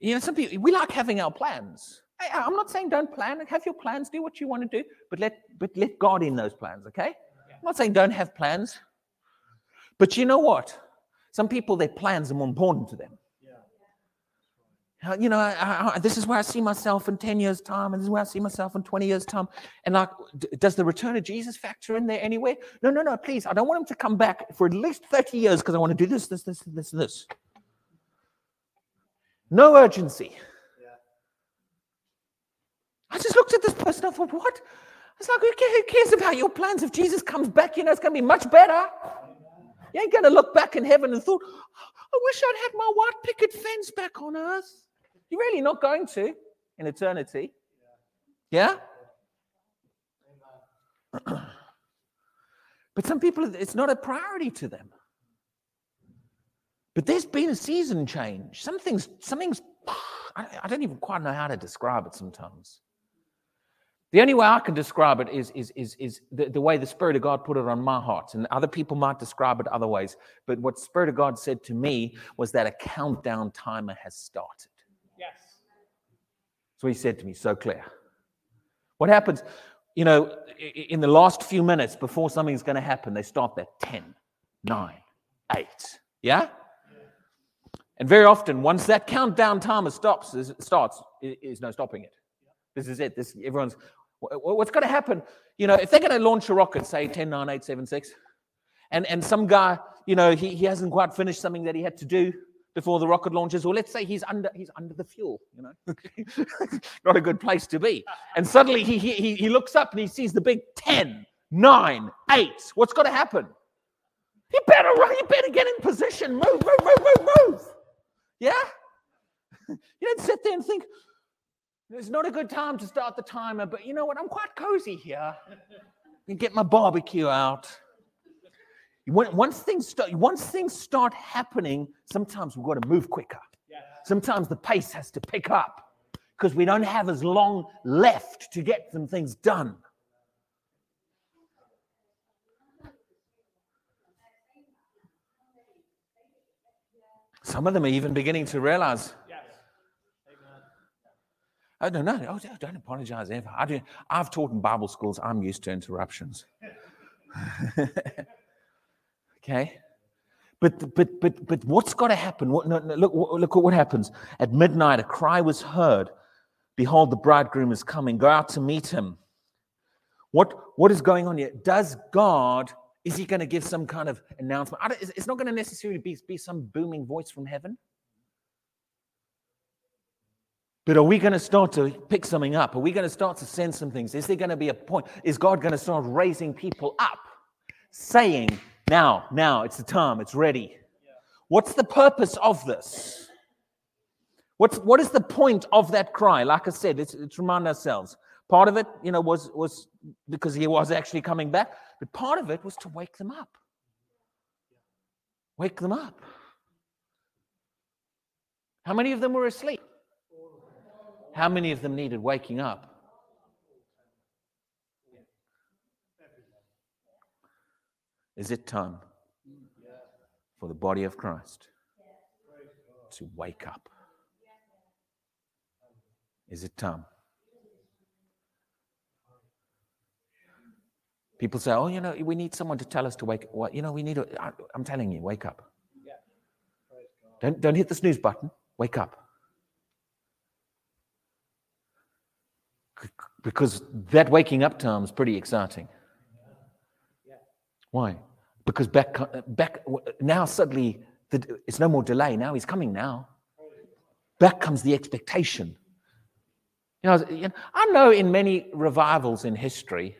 you know, some people, we like having our plans. I'm not saying don't plan. Have your plans. Do what you want to do. But let God in those plans, okay? Yeah. I'm not saying don't have plans. But you know what? Some people, their plans are more important to them. Yeah. You know, this is where I see myself in 10 years' time, and this is where I see myself in 20 years' time. And like, does the return of Jesus factor in there anywhere? No, please. I don't want him to come back for at least 30 years because I want to do this. No urgency. I just looked at this person, I thought, what? It's like, who cares about your plans? If Jesus comes back, you know, it's going to be much better. You ain't going to look back in heaven and thought, I wish I'd had my white picket fence back on earth. You're really not going to in eternity. Yeah? But some people, it's not a priority to them. But there's been a season change. Something's, I don't even quite know how to describe it sometimes. The only way I can describe it is the way the Spirit of God put it on my heart. And other people might describe it other ways. But what the Spirit of God said to me was that a countdown timer has started. Yes. So he said to me, so clear. What happens, you know, in the last few minutes before something's going to happen, they start that 10, 9, 8. Yeah? And very often, once that countdown timer starts, there's no stopping it. This is it. This everyone's... What's going to happen? You know, if they're going to launch a rocket, say 10, 9, 8, 7, 6, and some guy, you know, he hasn't quite finished something that he had to do before the rocket launches, or let's say he's under the fuel, you know, not a good place to be. And suddenly he looks up and he sees the big 10, 9, 8. What's going to happen? He better run. He better get in position. Move. Yeah. You don't sit there and think. It's not a good time to start the timer, but you know what? I'm quite cozy here. I can get my barbecue out. Once things start happening, sometimes we've got to move quicker. Yeah. Sometimes the pace has to pick up because we don't have as long left to get some things done. Some of them are even beginning to realize... Oh, no, don't apologize ever. I've taught in Bible schools. I'm used to interruptions. Okay? But what's got to happen? Look what happens. At midnight, a cry was heard. Behold, the bridegroom is coming. Go out to meet him. What is going on here? Does God, is he going to give some kind of announcement? It's not going to necessarily be some booming voice from heaven. But are we going to start to pick something up? Are we going to start to sense some things? Is there going to be a point? Is God going to start raising people up, saying, now, it's the time, it's ready. Yeah. What's the purpose of this? What is the point of that cry? Like I said, it's remind ourselves. Part of it, you know, was because he was actually coming back, but part of it was to wake them up. Wake them up. How many of them were asleep? How many of them needed waking up? Is it time for the body of Christ to wake up? Is it time? People say, oh, you know, we need someone to tell us to wake up. Well, you know, I'm telling you, wake up. Don't hit the snooze button. Wake up. Because that waking up time is pretty exciting. Yeah. Why? Because back now suddenly it's no more delay. Now he's coming now. Back comes the expectation. You know, I know in many revivals in history,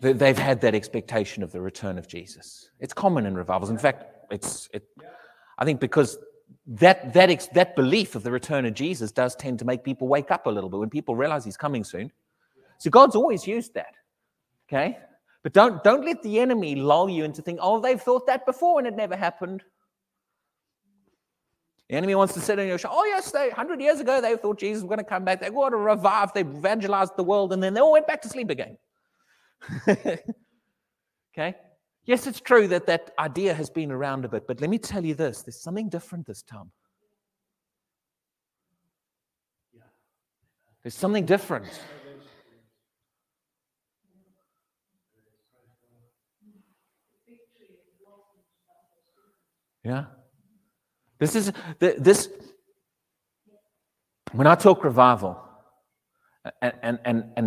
they've had that expectation of the return of Jesus. It's common in revivals. In fact, I think because that belief of the return of Jesus does tend to make people wake up a little bit when people realize he's coming soon. So God's always used that, okay? But don't let the enemy lull you into thinking, oh, they've thought that before and it never happened. The enemy wants to sit on your shoulder. Oh, yes, 100 years ago they thought Jesus was going to come back. They got to revive. They evangelized the world, and then they all went back to sleep again. Okay? Yes, it's true that idea has been around a bit, but let me tell you this, there's something different this time. There's something different. Yeah? This is when I talk revival, and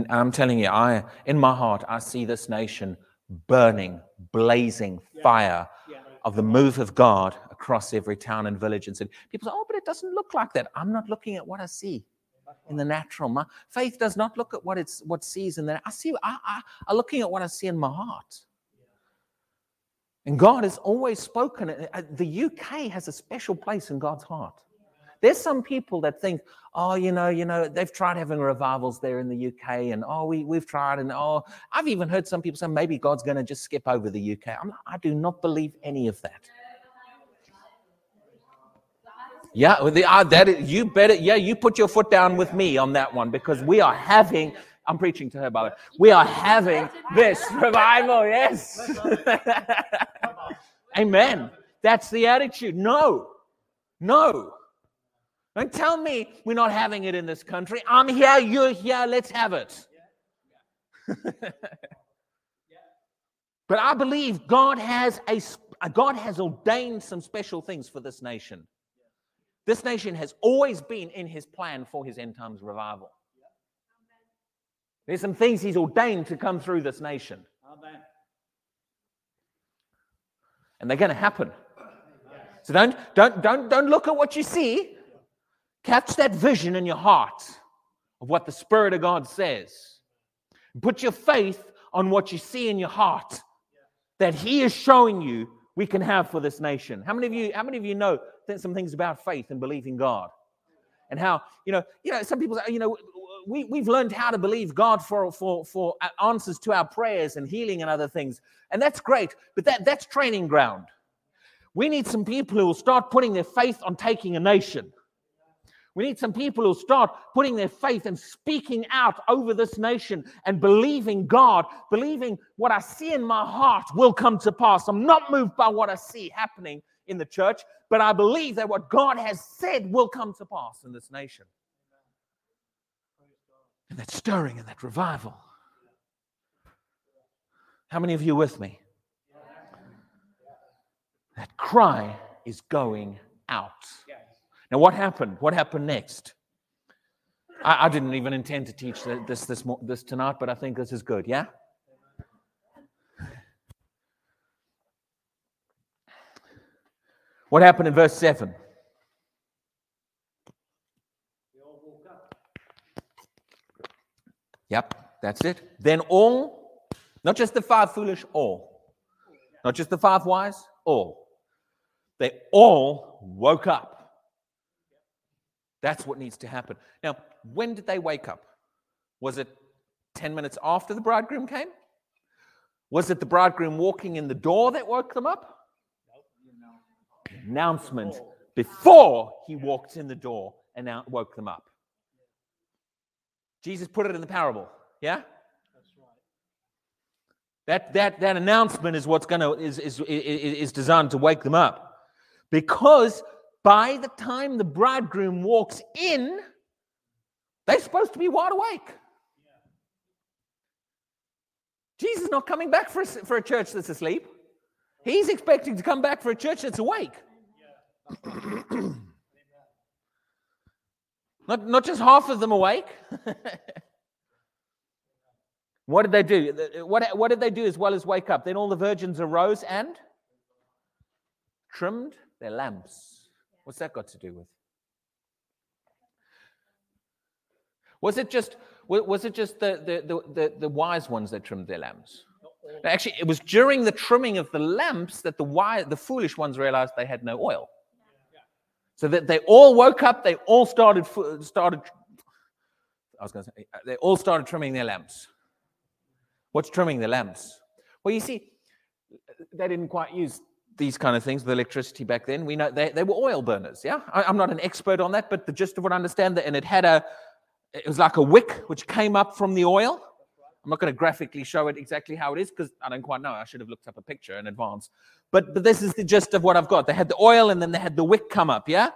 I'm telling you, in my heart, I see this nation burning, blazing fire of the move of God across every town and village and city. People say, oh, but it doesn't look like that. I'm not looking at what I see in the natural. My faith does not look at what sees in the natural. I'm looking at what I see in my heart. And God has always spoken. The UK has a special place in God's heart. There's some people that think, oh, you know, they've tried having revivals there in the UK, and oh, we've tried, and oh, I've even heard some people say maybe God's going to just skip over the UK. I do not believe any of that. Yeah, you better. Yeah, you put your foot down with me on that one, because we are having. I'm preaching to her, by the way. We are having this revival. Yes. Amen. That's the attitude. No. Don't tell me we're not having it in this country. I'm here, you're here, let's have it. But I believe God has ordained some special things for this nation. This nation has always been in his plan for his end times revival. There's some things he's ordained to come through this nation. And they're going to happen. So don't look at what you see. Catch that vision in your heart of what the Spirit of God says. Put your faith on what you see in your heart that He is showing you we can have for this nation. How many of you know some things about faith and believing God? And how, you know, some people say, you know, we've learned how to believe God for answers to our prayers and healing and other things. And that's great, but that's training ground. We need some people who will start putting their faith on taking a nation. We need some people who start putting their faith and speaking out over this nation and believing God, believing what I see in my heart will come to pass. I'm not moved by what I see happening in the church, but I believe that what God has said will come to pass in this nation. And that stirring and that revival. How many of you are with me? That cry is going out. Now, what happened? What happened next? I didn't even intend to teach this tonight, but I think this is good, yeah? What happened in verse 7? Yep, that's it. Then all, not just the five foolish, all. Not just the five wise, all. They all woke up. That's what needs to happen. Now, when did they wake up? Was it 10 minutes after the bridegroom came? Was it the bridegroom walking in the door that woke them up? Announcement before he walked in the door and woke them up. Jesus put it in the parable. Yeah? That's right. That announcement is what's is designed to wake them up. Because by the time the bridegroom walks in, they're supposed to be wide awake. Jesus is not coming back for a church that's asleep. He's expecting to come back for a church that's awake. Not just half of them awake. What did they do? What did they do as well as wake up? Then all the virgins arose and trimmed their lamps. What's that got to do with? Was it just the wise ones that trimmed their lamps? Actually, it was during the trimming of the lamps that the foolish ones realized they had no oil. So that they all woke up. They all started. I was going to say they all started trimming their lamps. What's trimming the lamps? Well, you see, they didn't quite use these kind of things with electricity back then. We know they were oil burners, yeah? I'm not an expert on that, but the gist of what I understand, that, and it was like a wick which came up from the oil. I'm not going to graphically show it exactly how it is, because I don't quite know. I should have looked up a picture in advance. But this is the gist of what I've got. They had the oil, and then they had the wick come up, yeah?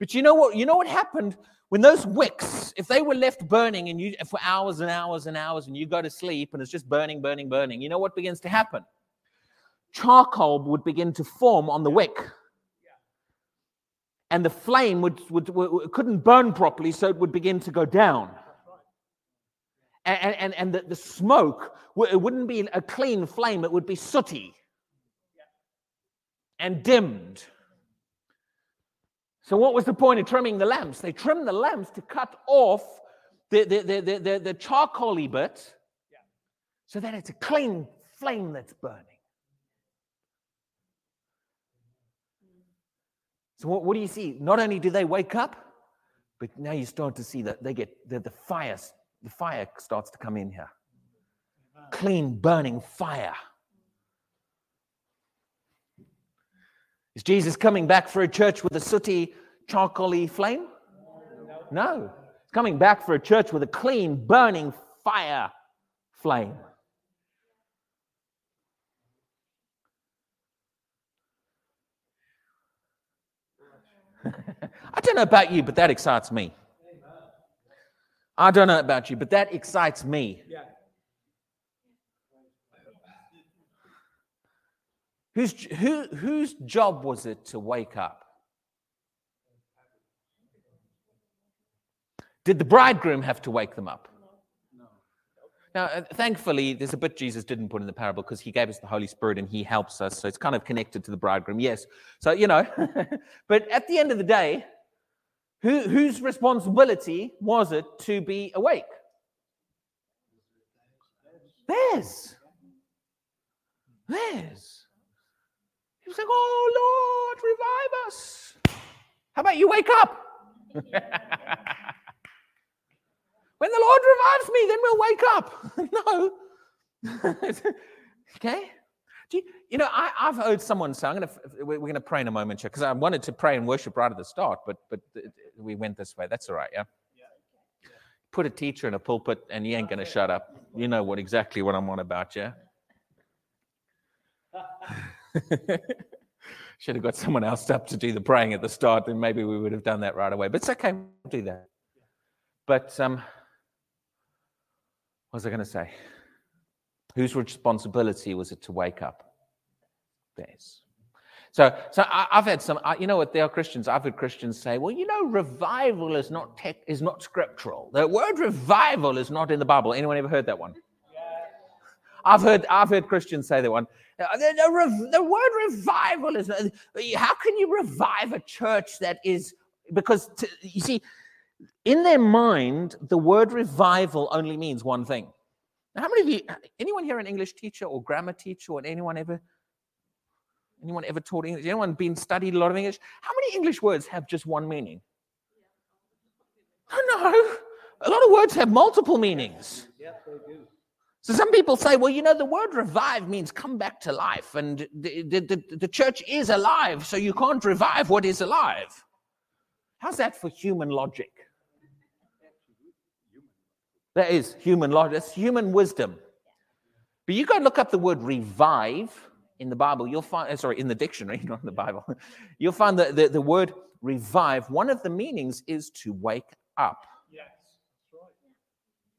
But you know what happened When those wicks, if they were left burning and you for hours and hours and hours and you go to sleep and it's just burning, burning, burning, you know what begins to happen? Charcoal would begin to form on the wick. And the flame would couldn't burn properly, so it would begin to go down. And the smoke, it wouldn't be a clean flame, it would be sooty and dimmed. So what was the point of trimming the lamps? They trimmed the lamps to cut off the charcoal-y bit so that it's a clean flame that's burning. So what do you see? Not only do they wake up, but now you start to see that they get the fire starts to come in here. Clean burning fire. Is Jesus coming back for a church with a sooty, charcoal-y flame? No. He's coming back for a church with a clean burning fire flame. I don't know about you, but that excites me. Yeah. Whose job was it to wake up? Did the bridegroom have to wake them up? No. Now, thankfully, there's a bit Jesus didn't put in the parable because he gave us the Holy Spirit and he helps us, so it's kind of connected to the bridegroom, yes. So, you know, but at the end of the day, whose responsibility was it to be awake? Theirs. He was like, oh, Lord, revive us. How about you wake up? When the Lord revives me, then we'll wake up. No. Okay? I've heard someone say, we're going to pray in a moment here, because I wanted to pray and worship right at the start, but we went this way. That's all right, yeah? Yeah. Put a teacher in a pulpit and he ain't going to shut up. You know exactly what I'm on about, yeah? Should have got someone else up to do the praying at the start, then maybe we would have done that right away. But it's okay, we'll do that. But what was I going to say? Whose responsibility was it to wake up? Theirs. So I've had some. You know what? There are Christians. I've had Christians say, "Well, revival is not scriptural. The word revival is not in the Bible." Anyone ever heard that one? Yeah. I've heard Christians say that one. The word revival is. How can you revive a church that is? Because you see, in their mind, the word revival only means one thing. Now, how many of you? Anyone here an English teacher or grammar teacher, or anyone ever taught English? Anyone been studied a lot of English? How many English words have just one meaning? Oh, no. A lot of words have multiple meanings. Yes, they do. So some people say, well, the word revive means come back to life, and the church is alive, so you can't revive what is alive. How's that for human logic? That is human logic. That's human wisdom. But you go and look up the word revive in the Bible. You'll find, in the dictionary, not in the Bible. You'll find that the word revive, one of the meanings is to wake up. Yes.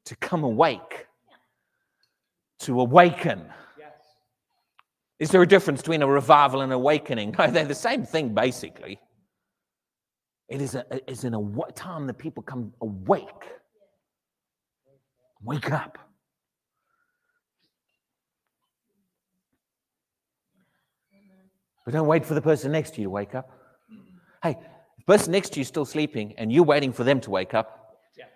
To come awake. To awaken. Yes. Is there a difference between a revival and awakening? No, they're the same thing, basically. It is a time that people come awake. Wake up. But don't wait for the person next to you to wake up. Hey, the person next to you is still sleeping and you're waiting for them to wake up. Yeah.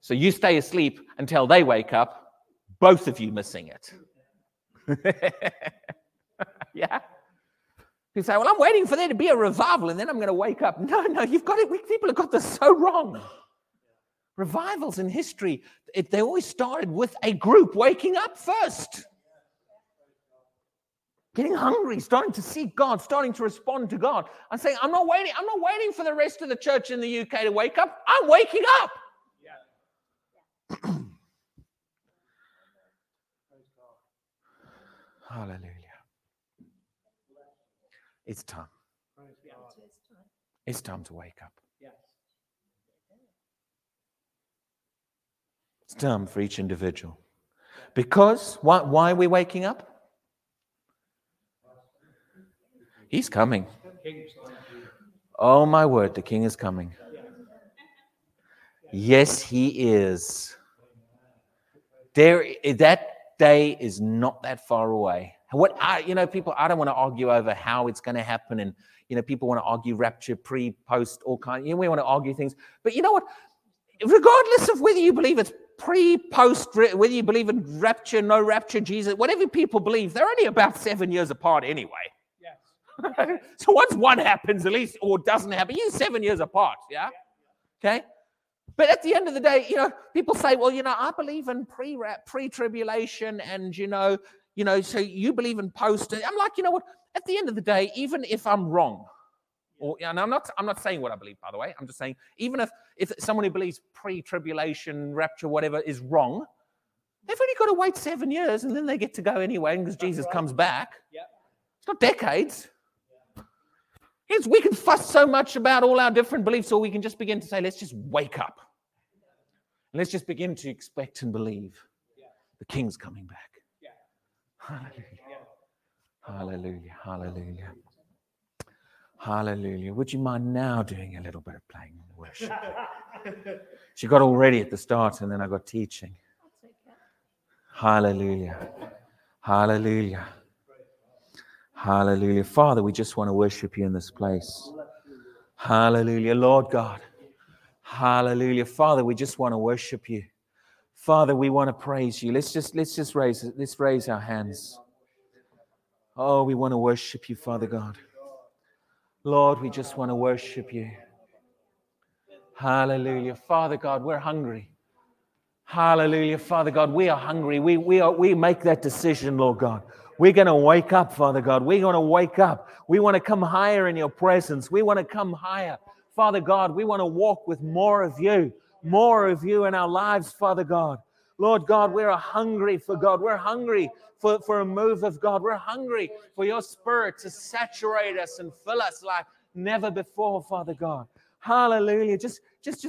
So you stay asleep until they wake up. Both of you missing it. Yeah? You say, well, I'm waiting for there to be a revival and then I'm going to wake up. No, you've got it. People have got this so wrong. Revivals in history, they always started with a group waking up first. Getting hungry, starting to seek God, starting to respond to God. I'm saying, I'm not waiting for the rest of the church in the UK to wake up. I'm waking up. Yeah. Hallelujah. It's time. It's time to wake up. It's done for each individual. Because why are we waking up? He's coming. Oh, my word, the King is coming. Yes, he is. That day is not that far away. I don't want to argue over how it's going to happen, and people want to argue rapture pre, post, all kinds. We want to argue things, but you know what? Regardless of whether you believe it's pre, post, whether you believe in rapture, no rapture, Jesus, whatever people believe, they're only about 7 years apart anyway. Yes. So once one happens, at least, or doesn't happen, you're 7 years apart. Yeah. Okay. But at the end of the day, people say, well, I believe in pre-tribulation and, so you believe in post. I'm like, you know what? At the end of the day, even if I'm wrong, and I'm not saying what I believe, by the way. I'm just saying, even if someone who believes pre-tribulation, rapture, whatever, is wrong, they've only got to wait 7 years, and then they get to go anyway because Jesus comes back. Yep. It's not decades. We can fuss so much about all our different beliefs, or we can just begin to say, let's just wake up. And let's just begin to expect and believe the King's coming back. Yeah. Hallelujah. Yeah. Hallelujah. Hallelujah. Hallelujah. Would you mind now doing a little bit of playing worship? She got all ready at the start, and then I got teaching. Hallelujah. Hallelujah. Hallelujah. Father, we just want to worship you in this place. Hallelujah. Lord God. Hallelujah. Father, we just want to worship you. Father, we want to praise you. Let's raise our hands. Oh, we want to worship you, Father God. Lord, we just want to worship you. Hallelujah. Father God, we're hungry. Hallelujah. Father God, we are hungry. We make that decision, Lord God. We're going to wake up, Father God. We're going to wake up. We want to come higher in your presence. We want to come higher. Father God, we want to walk with more of you in our lives, Father God. Lord God, we're hungry for God. We're hungry for a move of God. We're hungry for your Spirit to saturate us and fill us like never before, Father God. Hallelujah. Just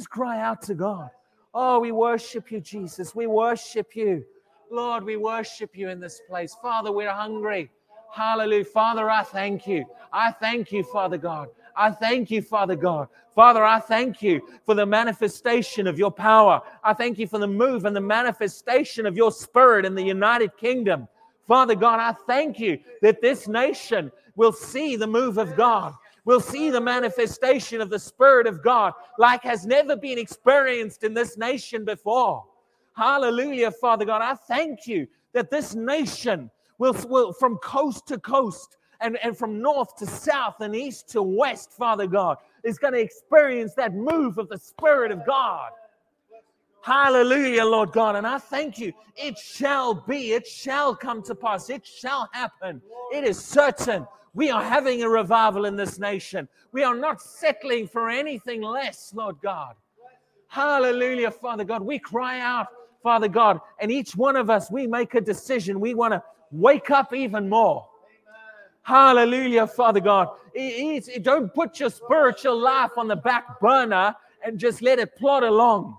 cry out to God. Oh, we worship you, Jesus. We worship you. Lord, we worship you in this place. Father, we're hungry. Hallelujah. Father, I thank you. I thank you, Father God. I thank you, Father God. Father, I thank you for the manifestation of your power. I thank you for the move and the manifestation of your Spirit in the United Kingdom. Father God, I thank you that this nation will see the move of God. We'll see the manifestation of the Spirit of God like has never been experienced in this nation before. Hallelujah, Father God. I thank you that this nation will from coast to coast and from north to south and east to west, Father God, is going to experience that move of the Spirit of God. Hallelujah, Lord God. And I thank you. It shall be. It shall come to pass. It shall happen. It is certain. We are having a revival in this nation. We are not settling for anything less, Lord God. Hallelujah, Father God. We cry out, Father God, and each one of us, we make a decision. We want to wake up even more. Amen. Hallelujah, Father God. Don't put your spiritual life on the back burner and just let it plod along.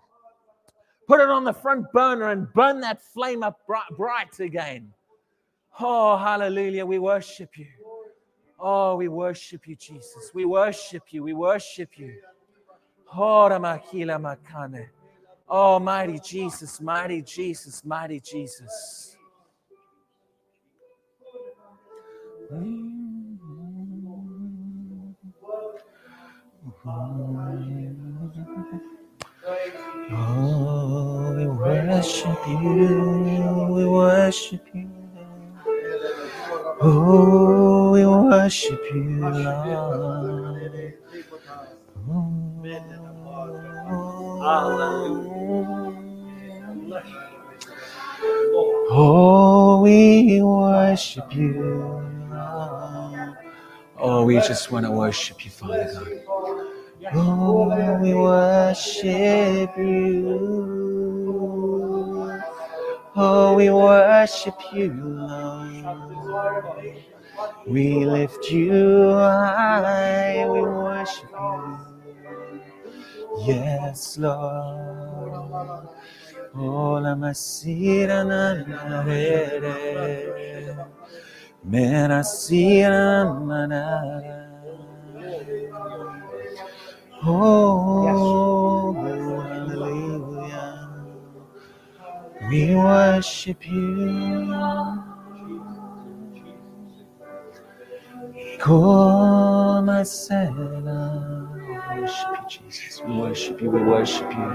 Put it on the front burner and burn that flame up bright again. Oh, hallelujah, we worship you. Oh, we worship you, Jesus. We worship you. We worship you. Oh, mighty Jesus, mighty Jesus, mighty Jesus. Oh, we worship you. We worship you. Oh, we worship you, Lord. Oh, we worship you, Lord. Oh, we just want to worship you, Father God. Oh, we worship you. Oh, we worship you, Lord. We lift you high, we worship you. Yes, Lord. Ola masira na narere, merasira manara. Oh, hallelujah. We worship you. Come, my Savior. Worship you, Jesus. We worship you. We worship you.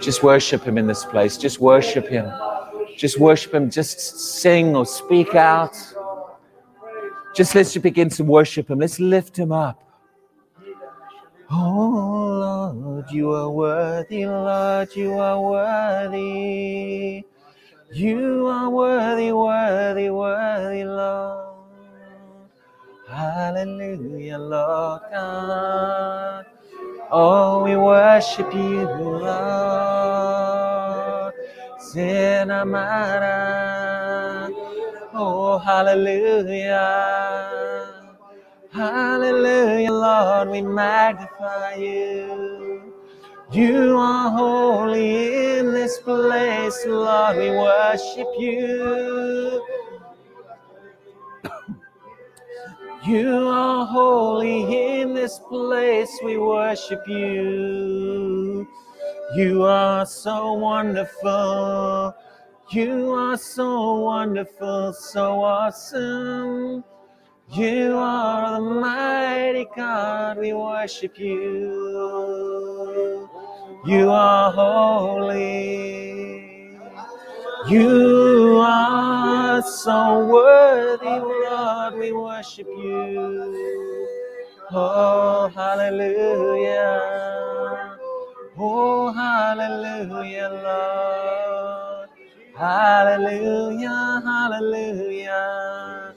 Just worship him in this place. Just worship him. Just worship him. Just sing or speak out. Just let's begin to worship him. Let's lift him up. Oh Lord, you are worthy, Lord, you are worthy. You are worthy, worthy, worthy, Lord. Hallelujah, Lord God. Oh, we worship you, Lord. Zenamara. Oh, hallelujah. Hallelujah, Lord, we magnify you. You are holy in this place, Lord, we worship you. You are holy in this place, we worship you. You are so wonderful. You are so wonderful, so awesome. You are the mighty God, we worship you. You are holy. You are so worthy, Lord, we worship you. Oh, hallelujah. Oh, hallelujah, Lord. Hallelujah, hallelujah.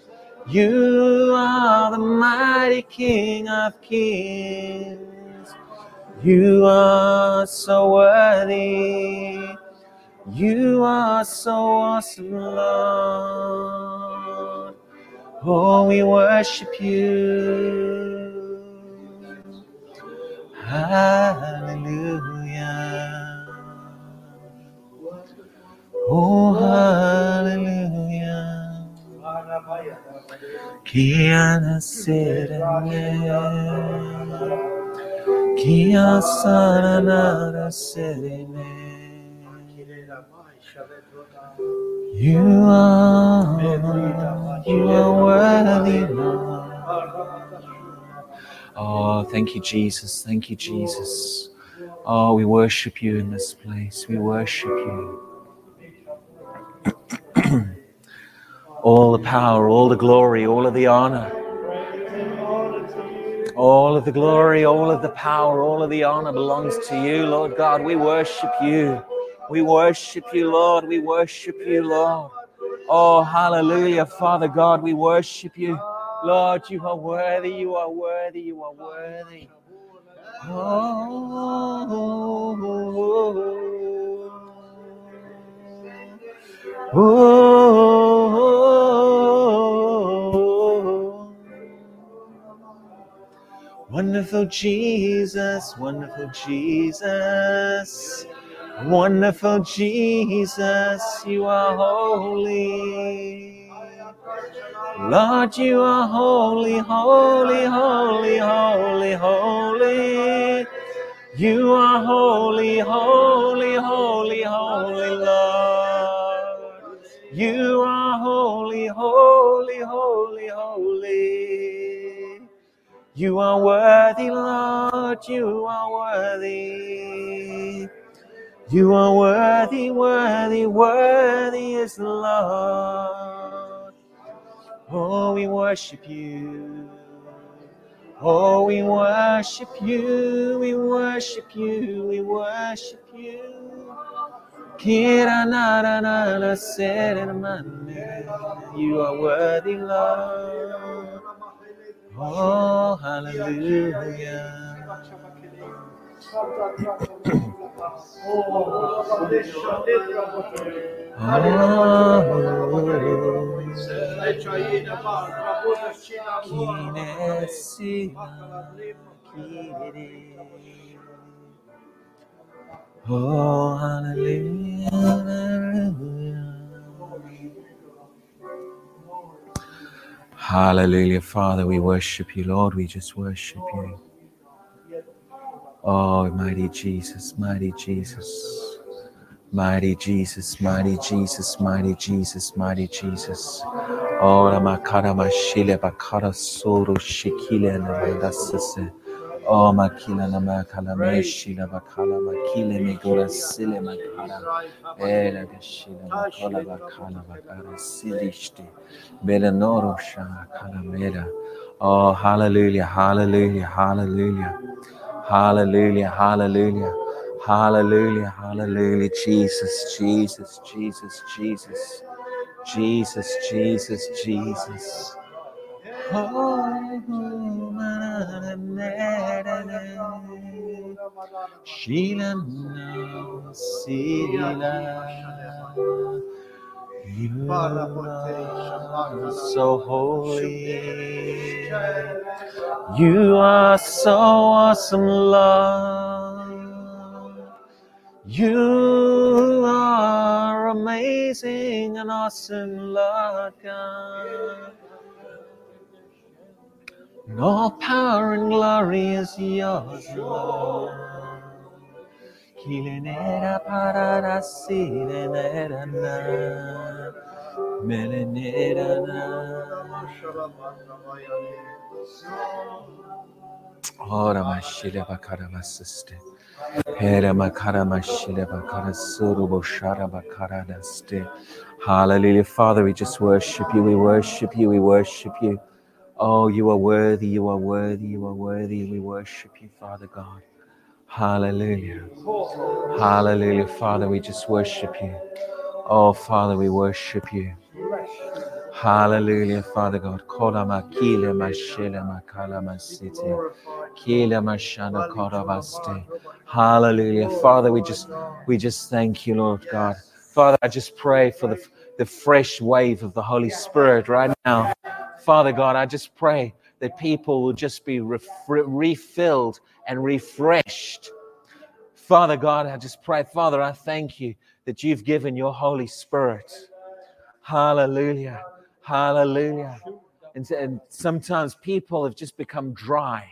You are the mighty King of Kings. You are so worthy. You are so awesome, Lord. Oh, we worship you. Hallelujah. Oh, hallelujah. Kiana serene, Kia sanara serene. You are worthy, Lord. Oh, thank you, Jesus. Thank you, Jesus. Oh, we worship you in this place. We worship you. All the power, all the glory, all of the honor. All of the glory, all of the power, all of the honor belongs to you, Lord God. We worship you. We worship you, Lord. We worship you, Lord. Oh, hallelujah, Father God. We worship you. Lord, you are worthy. You are worthy. You are worthy. Oh, wonderful Jesus, wonderful Jesus, wonderful Jesus, you are holy. Lord, you are holy, holy, holy, holy, holy. You are holy, holy, holy, holy, Lord. You are holy, holy, holy, holy. You are worthy, Lord, you are worthy. You are worthy, worthy, worthy is the Lord. Oh, we worship you. Oh, we worship you, we worship you, we worship you. You are worthy, Lord. Oh, hallelujah. Oh, Oh, hallelujah, hallelujah. Hallelujah, Father, we worship you, Lord. We just worship you. Oh, mighty Jesus, mighty Jesus. Mighty Jesus, mighty Jesus, mighty Jesus, mighty Jesus. Oh, Makara Mashile Bakara Soro Shikile and Randasase. Oh, Makila Namakala Meshila Bakala Makile Megura Sile Makala. Ela Gashila Bakala Bakala Bakara Silishti. Belenoro Shakala Meda. Oh, hallelujah, hallelujah, hallelujah. Hallelujah, hallelujah. Hallelujah, hallelujah, Jesus, Jesus, Jesus, Jesus, Jesus, Jesus, Jesus. You are so holy. You are so awesome, Lord. You are amazing and awesome, Lord God. And all power and glory is yours, Lord. Kilenera parada silenera na melenera na. Ora mashile bakara masiste. Hallelujah, Father, we just worship you, we worship you, we worship you. Oh, you are worthy, you are worthy, you are worthy. We worship you, Father God. Hallelujah. Hallelujah, Father, we just worship you. Oh, Father, we worship you. Hallelujah, Father God. Kolama kile mashile makala masite. Kile mashana koravaste. Hallelujah, Father, we just thank you, Lord God. Father, I just pray for the fresh wave of the Holy Spirit right now. Father God, I just pray that people will just be refilled and refreshed. Father God, I just pray, Father, I thank you that you've given your Holy Spirit. Hallelujah. Hallelujah. And sometimes people have just become dry.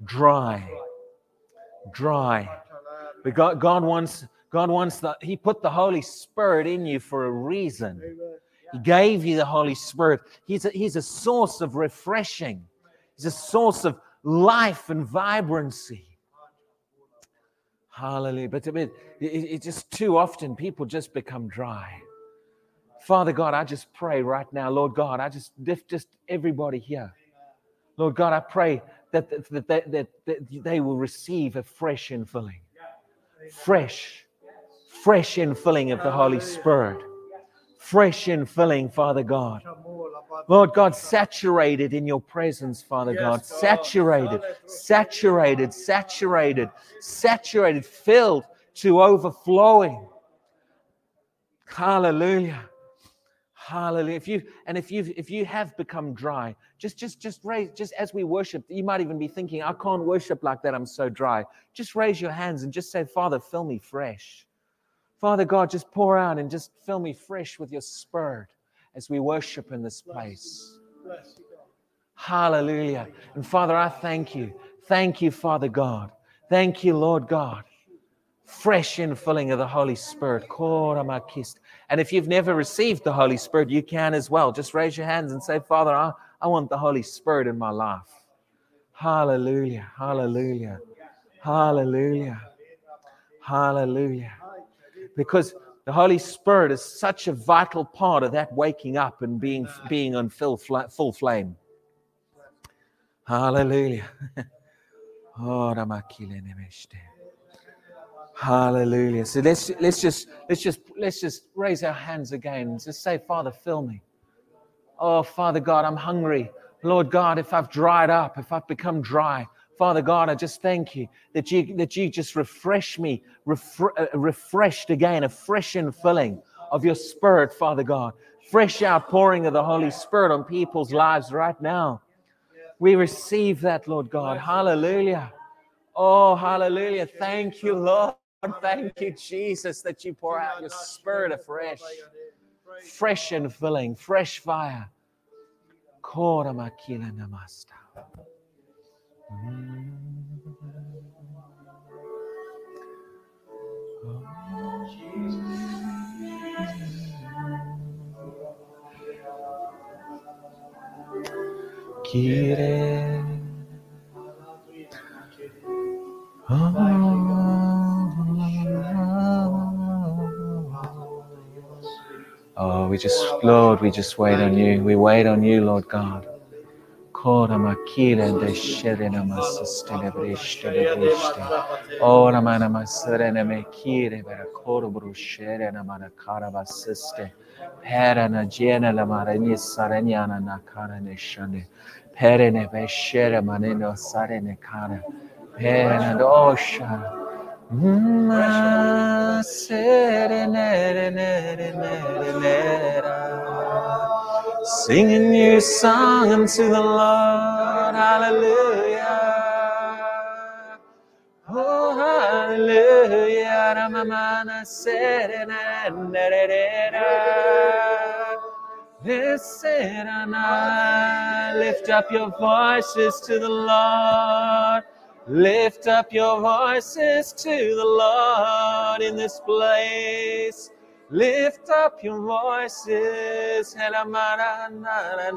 But God wants that. He put the Holy Spirit in you for a reason. He gave you the Holy Spirit. He's a source of refreshing. He's a source of life and vibrancy. Hallelujah. But it's just too often people just become dry. Father God, I just pray right now, Lord God, I just lift just everybody here. Lord God, I pray that they will receive a fresh infilling. Fresh infilling of the Holy Spirit. Fresh infilling, Father God. Lord God, saturated in your presence, Father God. Saturated, filled to overflowing. Hallelujah. Hallelujah. If you have become dry, just as we worship, you might even be thinking, I can't worship like that, I'm so dry. Just raise your hands and just say, Father, fill me fresh. Father God, just pour out and just fill me fresh with your Spirit as we worship in this place. Hallelujah. And Father, I thank you. Thank you, Father God. Thank you, Lord God. Fresh infilling of the Holy Spirit. And if you've never received the Holy Spirit, you can as well. Just raise your hands and say, Father, I want the Holy Spirit in my life. Hallelujah, hallelujah, hallelujah, hallelujah. Because the Holy Spirit is such a vital part of that waking up and being on full flame. Hallelujah. Hallelujah. So let's just raise our hands again and just say, Father, fill me. Oh, Father God, I'm hungry. Lord God, if I've dried up, if I've become dry, Father God, I just thank you that you just refresh me, refreshed again, a fresh infilling of your Spirit, Father God. Fresh outpouring of the Holy Spirit on people's lives right now. We receive that, Lord God. Hallelujah. Oh, hallelujah. Thank you, Lord. Lord, thank you, Jesus, that you pour out your spirit afresh, fresh and filling, fresh fire. Kora makina namasta. Kire. Oh, we just, Lord, we just wait on you. We wait on you, Lord God. Sing a new song unto the Lord, hallelujah. Oh, hallelujah. Ramamana serenadera. This serena. Lift up your voices to the Lord. Lift up your voices to the Lord in this place. Lift up your voices, oh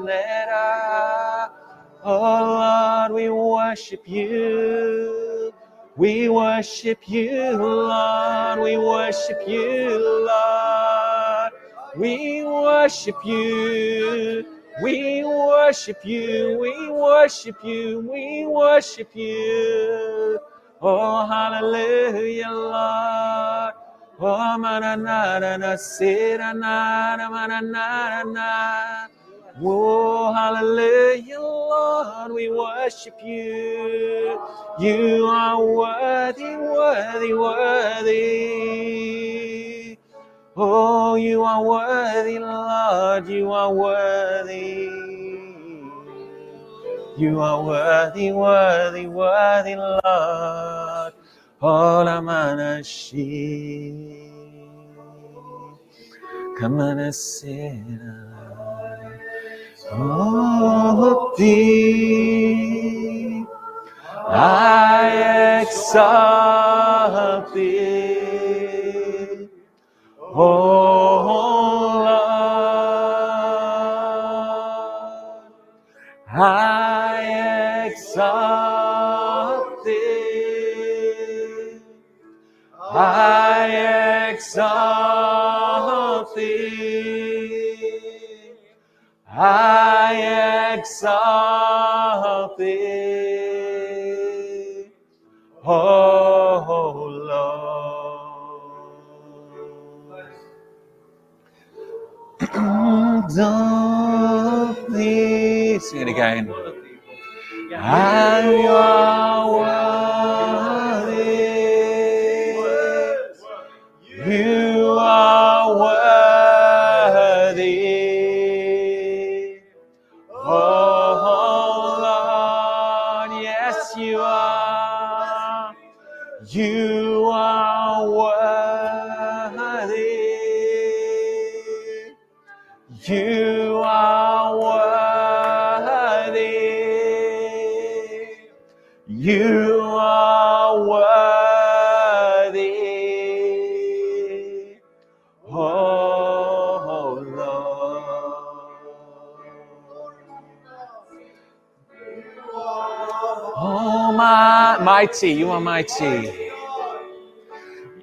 Lord, we worship you. We worship you, Lord. We worship you, Lord. We worship you. We worship you. We worship you. We worship you. Oh, hallelujah, Lord. Oh, mananana, siranana, mananana. Oh, hallelujah, Lord, we worship you. You are worthy, worthy, worthy. Oh, you are worthy, Lord, you are worthy. You are worthy, worthy, worthy, Lord. Olamanashi, kamanasera, oh, thee, I exalt thee, oh, Lord, I exalt. I exalt thee. I exalt thee. Oh, Lord. Exalt thee. Sing it again. I will. You are worthy, oh Lord, yes you are. You are worthy, you are worthy, you are worthy. Mighty, you are mighty.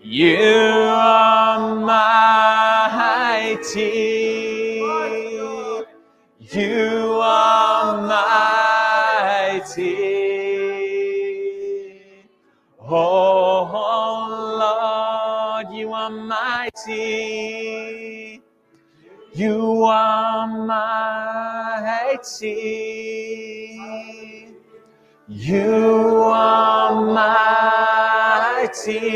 You are mighty. You are mighty. Oh, Lord, you are mighty. You are mighty. You are mighty.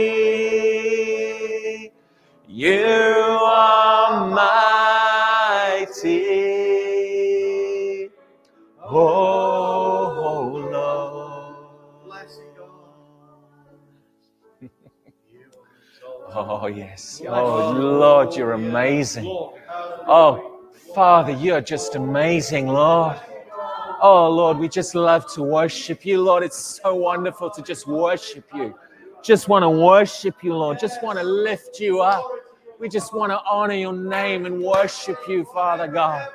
You are mighty. Oh, Lord. Oh, yes. Oh, Lord, you're amazing. Oh, Father, you're just amazing, Lord. Oh, Lord, we just love to worship you, Lord. It's so wonderful to just worship you. Just want to worship you, Lord. Just want to lift you up. We just want to honor your name and worship you, Father God.